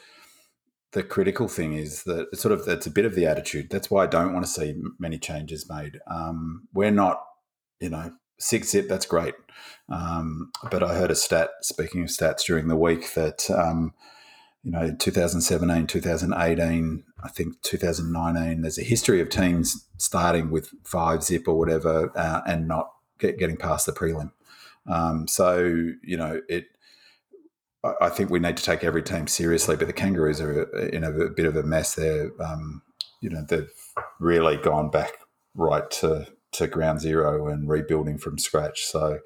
the critical thing is that it's sort of that's a bit of the attitude. That's why I don't want to see many changes made. Um, we're not, you know. six zip, that's great. Um, but I heard a stat, speaking of stats, during the week that, um, you know, two thousand seventeen, two thousand eighteen, I think two thousand nineteen, there's a history of teams starting with five zip or whatever uh, and not get, getting past the prelim. Um, so, you know, it. I, I think we need to take every team seriously, but the Kangaroos are in a, a bit of a mess there. Um, you know, they've really gone back right to... to ground zero and rebuilding from scratch. So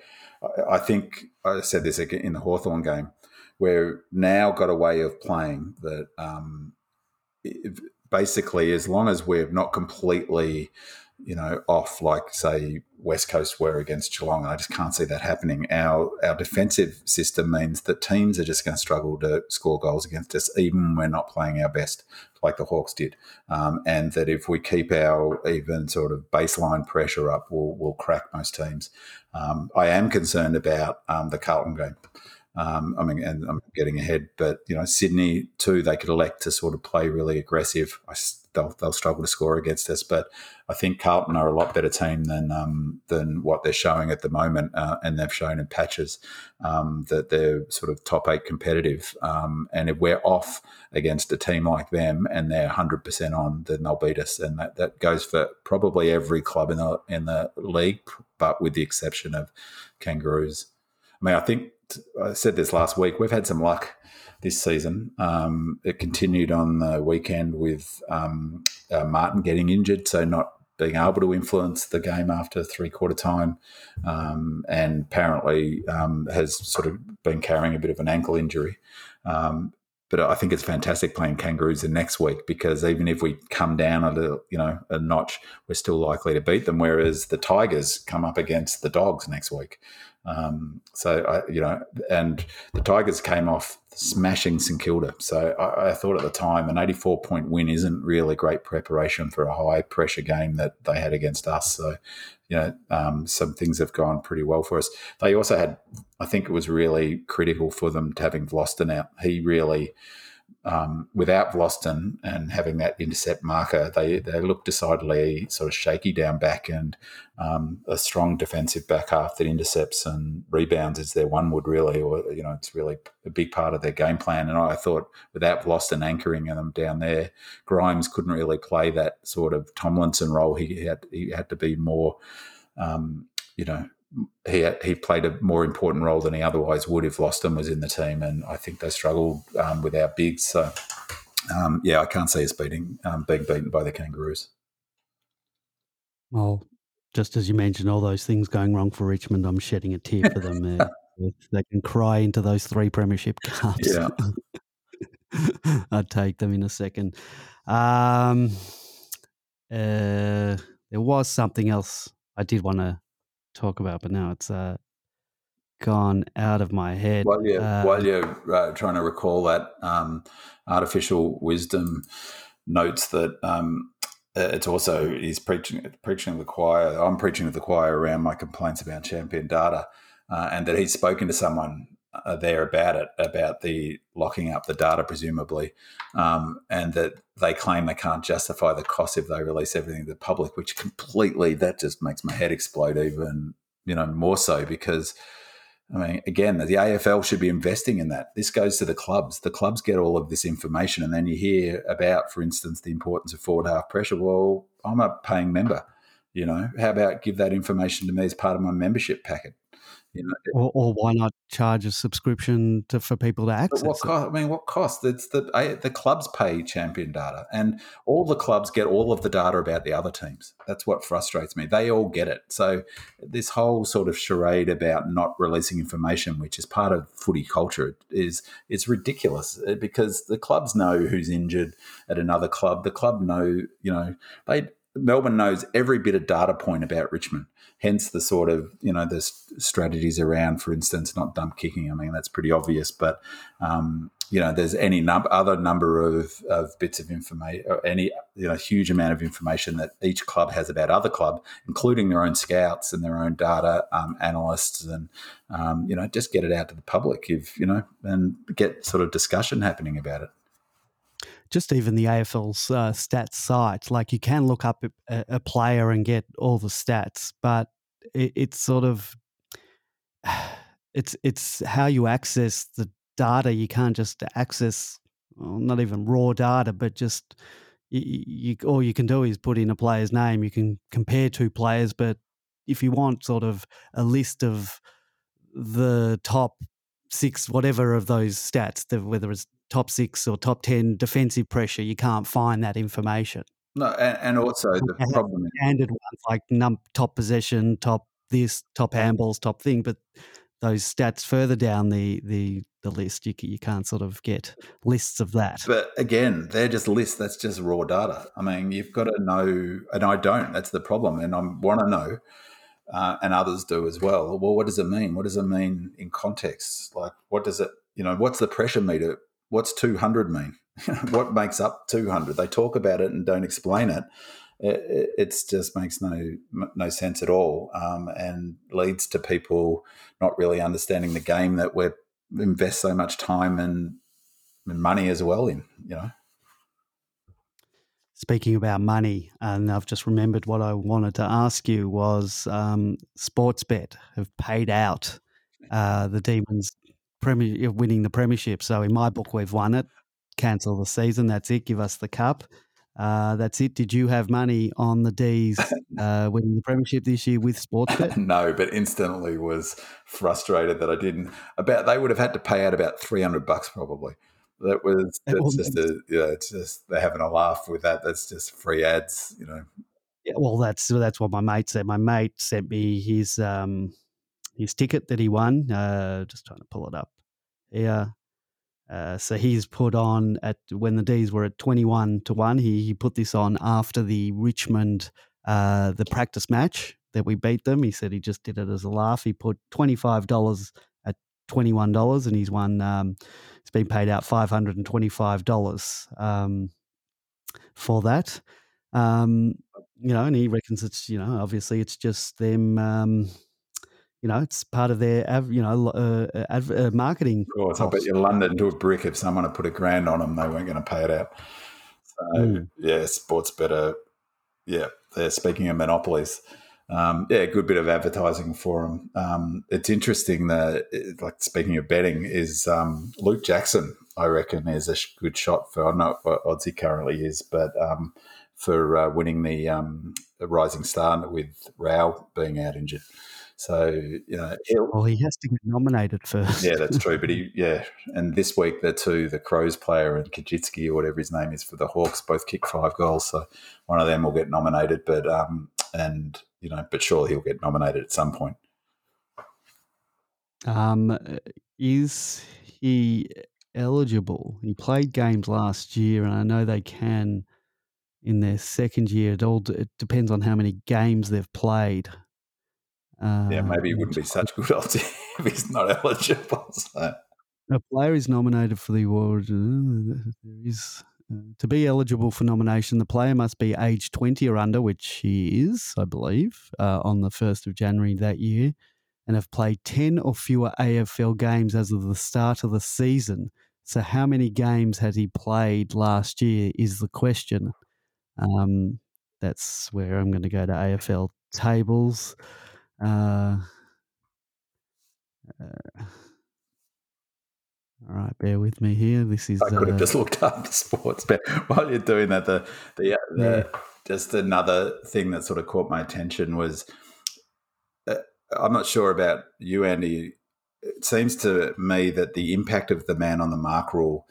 I think I said this in the Hawthorn game, we're now got a way of playing that um, basically as long as we're not completely, you know, off like, say, West Coast were against Geelong, and I just can't see that happening. Our, our defensive system means that teams are just going to struggle to score goals against us even when we're not playing our best like the Hawks did, um, and that if we keep our even sort of baseline pressure up, we'll, we'll crack most teams. Um, I am concerned about um, the Carlton game. Um, I mean, and I'm getting ahead, but, you know, Sydney too, they could elect to sort of play really aggressive. I They'll, they'll struggle to score against us, but I think Carlton are a lot better team than um, than what they're showing at the moment, uh, and they've shown in patches um, that they're sort of top eight competitive. Um, and if we're off against a team like them and they're one hundred percent on, then they'll beat us. And that, that goes for probably every club in the in the league, but with the exception of Kangaroos. I mean, I think I said this last week. We've had some luck this season. Um, it continued on the weekend with um, uh, Martin getting injured, so not being able to influence the game after three-quarter time, um, and apparently um, has sort of been carrying a bit of an ankle injury. Um, but I think it's fantastic playing Kangaroos the next week, because even if we come down a little, you know, a notch, we're still likely to beat them, whereas the Tigers come up against the Dogs next week. Um, so, I, you know, and the Tigers came off smashing St Kilda. So I, I thought at the time an eighty-four point win isn't really great preparation for a high-pressure game that they had against us. So, you know, um, some things have gone pretty well for us. They also had, I think it was really critical for them to having Vlaston out. He really, um, without Vlaston and having that intercept marker, they, they looked decidedly sort of shaky down back, and um, a strong defensive back half that intercepts and rebounds is their one wood really, or, you know, it's really a big part of their game plan. And I thought without Vlaston anchoring them down there, Grimes couldn't really play that sort of Tomlinson role. He had, he had to be more... Um, you know, he had, he played a more important role than he otherwise would if Loston was in the team, and I think they struggled um, with our bigs. So, um, yeah, I can't see us beating um, being beaten by the Kangaroos. Well, just as you mentioned, all those things going wrong for Richmond, I'm shedding a tear for them. Uh, they can cry into those three premiership cups. Yeah. I'd take them in a second. Um, uh, there was something else I did want to talk about, but now it's uh, gone out of my head. While you're, uh, while you're uh, trying to recall that, um, Artificial Wisdom notes that um, it's also he's preaching preaching to the choir. I'm preaching to the choir around my complaints about Champion Data, uh, and that he's spoken to someone there about it, about the locking up the data, presumably, um, and that they claim they can't justify the cost if they release everything to the public, which completely, that just makes my head explode even, you know, more so because, I mean, again, the A F L should be investing in that. This goes to the clubs. The clubs get all of this information, and then you hear about, for instance, the importance of forward half pressure. Well, I'm a paying member, you know. How about give that information to me as part of my membership packet? You know, or, or why not charge a subscription to, for people to access what cost, it? I mean, what cost? It's the the clubs pay Champion Data, and all the clubs get all of the data about the other teams. That's what frustrates me. They all get it. So this whole sort of charade about not releasing information, which is part of footy culture, is it's ridiculous because the clubs know who's injured at another club. The club know, you know, they. Melbourne knows every bit of data point about Richmond, hence the sort of, you know, the strategies around, for instance, not dump kicking. I mean, that's pretty obvious, but, um, you know, there's any num- other number of, of bits of information or any, you know, huge amount of information that each club has about other club, including their own scouts and their own data um, analysts and, um, you know, just get it out to the public, if you know, and get sort of discussion happening about it. Just even the A F L's uh, stats site, like you can look up a, a player and get all the stats, but it, it's sort of it's it's how you access the data. You can't just access well, not even raw data, but just you, you all you can do is put in a player's name. You can compare two players, but if you want sort of a list of the top six, whatever of those stats, whether it's top six or top ten defensive pressure, you can't find that information. No, and, and also the and problem standard ones like num- top possession, top this, top handballs, top thing, but those stats further down the the, the list, you, you can't sort of get lists of that. But again, they're just lists. That's just raw data. I mean, you've got to know, and I don't. That's the problem, and I want to know. Uh, and others do as well. Well, what does it mean? What does it mean in context? Like, what does it, you know, what's the pressure meter? What's two hundred mean? What makes up two hundred? They talk about it and don't explain it. It it's just makes no no sense at all, um, and leads to people not really understanding the game that we invest so much time and, and money as well in, you know. Speaking about money, and I've just remembered what I wanted to ask you was um, Sportsbet have paid out uh, the Demons premier, winning the premiership. So in my book, we've won it. Cancel the season. That's it. Give us the cup. Uh, that's it. Did you have money on the D's uh, winning the premiership this year with Sportsbet? No, but instantly was frustrated that I didn't. About they would have had to pay out about three hundred bucks probably. That was that's just a yeah. You know, it's just they're having a laugh with that. That's just free ads, you know. Yeah, well, that's that's what my mate said. My mate sent me his um his ticket that he won. Uh, just trying to pull it up. Yeah. Uh, so he's put on at when the D's were at twenty-one to one. He he put this on after the Richmond uh the practice match that we beat them. He said he just did it as a laugh. He put twenty-five dollars. twenty-one dollars, and he's won. Um, it's been paid out five hundred twenty-five dollars um, for that. Um, you know, and he reckons it's, you know, obviously it's just them. Um, you know, it's part of their, av- you know, uh, av- uh, marketing. Of course, I bet you London to a brick. If someone had put a grand on them, they weren't going to pay it out. So mm. yeah, Sportsbet are, yeah, they're speaking of monopolies. Um, yeah, good bit of advertising for them. Um, it's interesting that, like, speaking of betting, is um, Luke Jackson, I reckon, is a good shot for, I don't know what odds he currently is, but um, for uh, winning the, um, the Rising Star with Rao being out injured. So, you know. Well, he has to get nominated first. Yeah, that's true. But he, yeah. And this week, the two, the Crows player and Kajitski or whatever his name is for the Hawks, both kicked five goals. So one of them will get nominated, but, um, and, you know, but surely he'll get nominated at some point. Um, is he eligible? He played games last year, and I know they can in their second year. It all it depends on how many games they've played. Uh, yeah, maybe he wouldn't be such good odds if he's not eligible. So. A player is nominated for the award. There is uh, to be eligible for nomination, the player must be age twenty or under, which he is, I believe, uh, on the first of January that year, and have played ten or fewer A F L games as of the start of the season. So how many games had he played last year is the question. Um, that's where I'm going to go to A F L tables. Uh, uh, all right, bear with me here. This is I could have uh, just looked up sports, but while you're doing that, the, the, the yeah. just another thing that sort of caught my attention was uh, I'm not sure about you, Andy. It seems to me that the impact of the man on the mark rule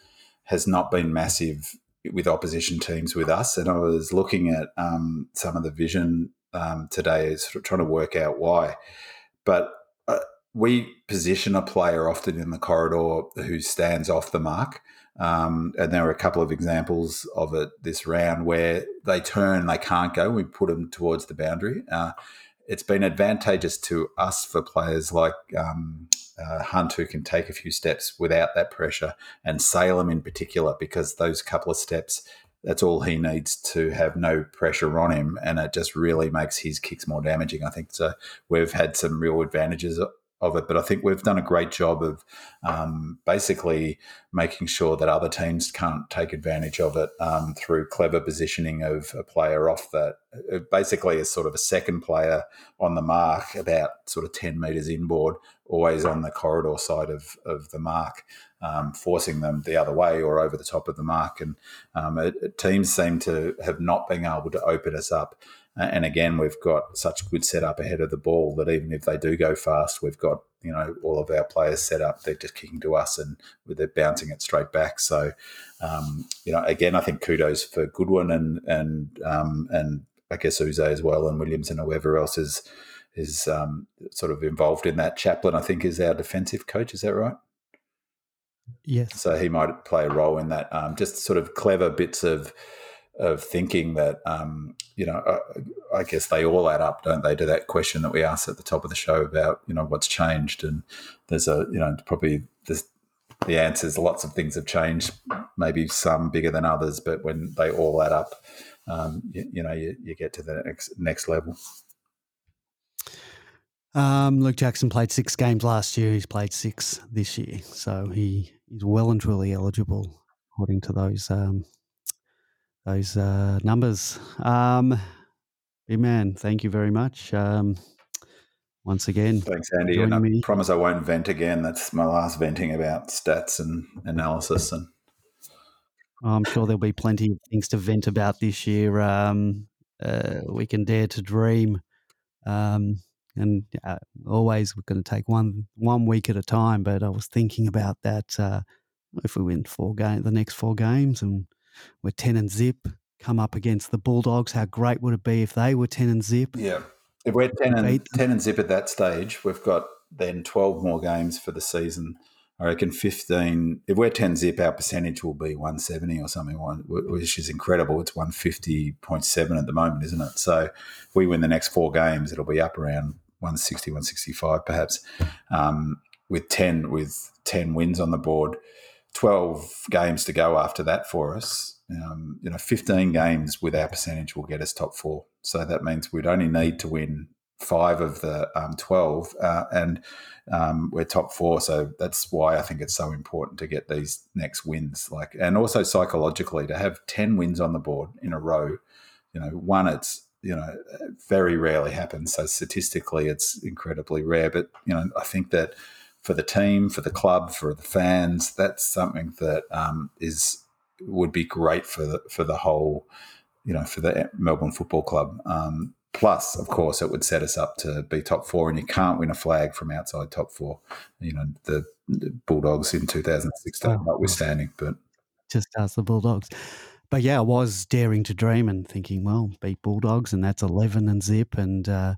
has not been massive with opposition teams with us. And I was looking at um, some of the vision um, today, sort of trying to work out why. But uh, we position a player often in the corridor who stands off the mark. Um, and there were a couple of examples of it this round where they turn, they can't go. We put them towards the boundary. Uh, it's been advantageous to us for players like um, uh, Hunt, who can take a few steps without that pressure, and Salem in particular, because those couple of steps, that's all he needs to have no pressure on him, and it just really makes his kicks more damaging, I think. So we've had some real advantages of it, but I think we've done a great job of um, basically making sure that other teams can't take advantage of it um, through clever positioning of a player off that. It basically is sort of a second player on the mark about sort of ten metres inboard, always on the corridor side of, of the mark, um, forcing them the other way or over the top of the mark. And um, it, it, teams seem to have not been able to open us up. And again, we've got such good setup ahead of the ball that even if they do go fast, we've got, you know, all of our players set up. They're just kicking to us and they're bouncing it straight back. So, um, you know, again, I think kudos for Goodwin and and um, and I guess Uze as well, and Williams and whoever else is is um, sort of involved in that. Chaplin, I think, is our defensive coach. Is that right? Yes. So he might play a role in that. Um, just sort of clever bits of. of thinking that, um, you know, I, I guess they all add up, don't they, to that question that we asked at the top of the show about, you know, what's changed. And there's a, you know, probably this, the answers, lots of things have changed, maybe some bigger than others, but when they all add up, um, you, you know, you, you get to the next, next level. Um, Luke Jackson played six games last year. He's played six this year. So he is well and truly eligible according to those um Those uh, numbers. Um, big man, thank you very much. Um, once again. Thanks, Andy. And I me. promise I won't vent again. That's my last venting about stats and analysis. And I'm sure there'll be plenty of things to vent about this year. Um, uh, we can dare to dream. Um, and uh, always we're going to take one one week at a time. But I was thinking about that. Uh, if we win four game, the next four games and we're ten and zip, come up against the Bulldogs. How great would it be if they were ten and zip? Yeah. If we're ten and, ten and zip at that stage, we've got then twelve more games for the season. I reckon fifteen. If we're ten zip, our percentage will be one seventy or something, which is incredible. It's one fifty point seven at the moment, isn't it? So if we win the next four games, it'll be up around one sixty, one sixty-five perhaps. Um, with ten, with ten wins on the board, twelve games to go after that for us, um, you know, fifteen games with our percentage will get us top four. So that means we'd only need to win five of the um, twelve uh, and um, we're top four. So that's why I think it's so important to get these next wins. Like, and also psychologically to have ten wins on the board in a row, you know, one it's, you know, very rarely happens. So statistically it's incredibly rare, but, you know, I think that, for the team, for the club, for the fans, that's something that um, is would be great for the for the whole, you know, for the Melbourne Football Club. Um, Plus, of course, it would set us up to be top four, and you can't win a flag from outside top four. You know, the, the Bulldogs in two thousand sixteen oh, notwithstanding, but just as the Bulldogs. But yeah, I was daring to dream and thinking, well, beat Bulldogs, and that's eleven and zip, and uh,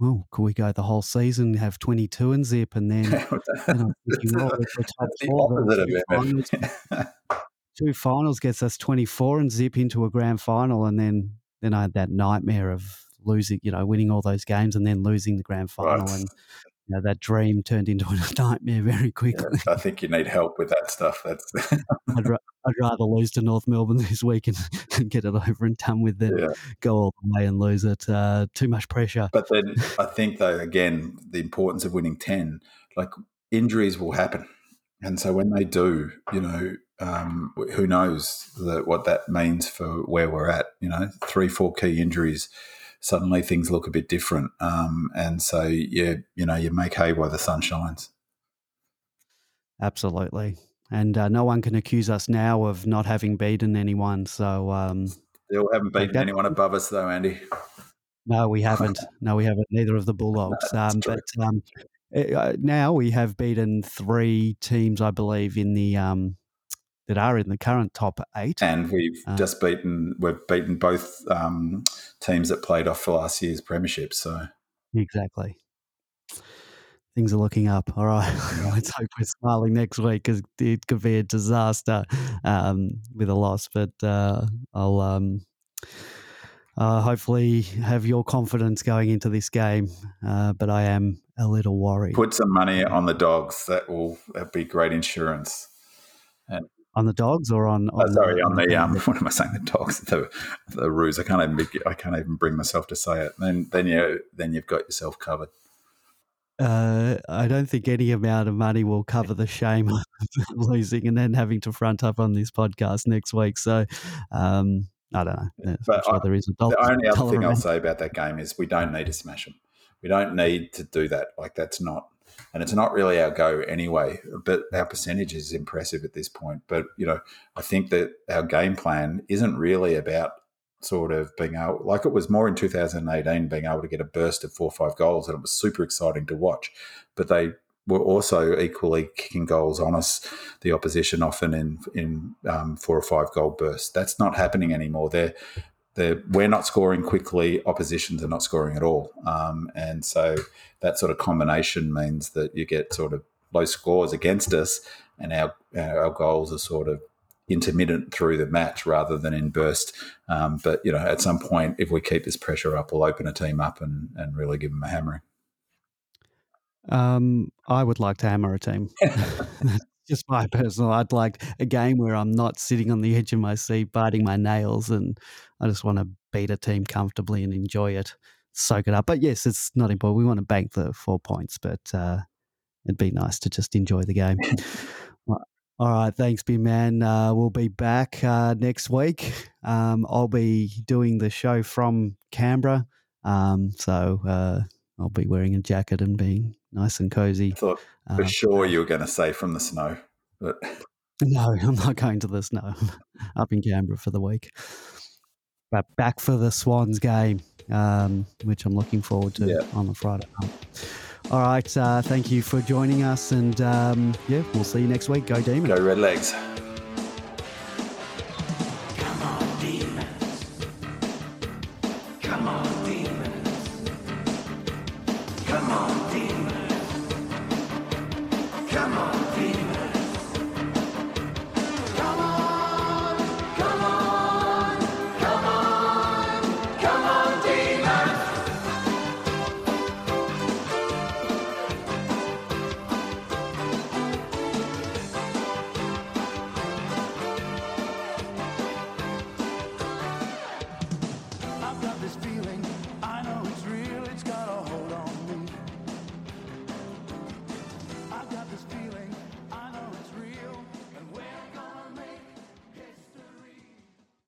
well, could we go the whole season, have twenty-two and zip, and then I'm thinking, well, the top four, two, two finals gets us twenty-four and zip into a grand final, and then then I had that nightmare of losing, you know, winning all those games and then losing the grand final, right. And you know, that dream turned into a nightmare very quickly. Yeah, I think you need help with that stuff. That's. I'd, ra- I'd rather lose to North Melbourne this week and, and get it over and done with than yeah. go all the way and lose it. Uh, too much pressure. But then I think, though, again, the importance of winning ten, like injuries will happen, and so when they do, you know. Um, who knows the, what that means for where we're at, you know, three, four key injuries, suddenly things look a bit different. Um, and so, you, you know, you make hay while the sun shines. Absolutely. And uh, no one can accuse us now of not having beaten anyone. So um, Still haven't beaten that, anyone above us though, Andy. No, we haven't. No, we haven't. Neither of the Bulldogs. No, um, but um, now we have beaten three teams, I believe, in the um, – that are in the current top eight. And we've uh, just beaten, we've beaten both um, teams that played off for last year's premiership. So exactly. Things are looking up. All right. Yeah. Let's hope we're smiling next week because it could be a disaster um, with a loss. But uh, I'll um, uh, hopefully have your confidence going into this game. Uh, but I am a little worried. Put some money on the Dogs. That will that'd be great insurance. And on the Dogs or on? on oh, sorry, on the, the um. What am I saying? The Dogs, the the Roos. I can't even. Be, I can't even bring myself to say it. Then then you then you've got yourself covered. Uh, I don't think any amount of money will cover the shame of losing and then having to front up on this podcast next week. So, um, I don't know. But sure I, there is a dollar, the only other thing around. I'll say about that game is we don't need to smash them. We don't need to do that. Like that's not. And it's not really our go anyway, but our percentage is impressive at this point. But, you know, I think that our game plan isn't really about sort of being able, like it was more in two thousand eighteen, being able to get a burst of four or five goals, and it was super exciting to watch. But they were also equally kicking goals on us, the opposition, often in in um, four or five goal bursts. That's not happening anymore. They're, they're, we're not scoring quickly, oppositions are not scoring at all. Um, and so that sort of combination means that you get sort of low scores against us, and our our goals are sort of intermittent through the match rather than in burst. Um, but, you know, at some point, if we keep this pressure up, we'll open a team up and, and really give them a hammering. Um, I would like to hammer a team. Just my personal, I'd like a game where I'm not sitting on the edge of my seat biting my nails, and I just want to beat a team comfortably and enjoy it, soak it up. But yes, it's not important. We want to bank the four points, but uh, it'd be nice to just enjoy the game. All right, thanks, big man. Uh, we'll be back uh, next week. Um, I'll be doing the show from Canberra, um, so uh, I'll be wearing a jacket and being nice and cozy. I thought for um, sure you were going to say from the snow. But... No, I'm not going to the snow. Up in Canberra for the week. But back for the Swans game, um, which I'm looking forward to yeah. on the Friday night. All right, uh, thank you for joining us, and um, yeah, we'll see you next week. Go Demons. Go Red Legs.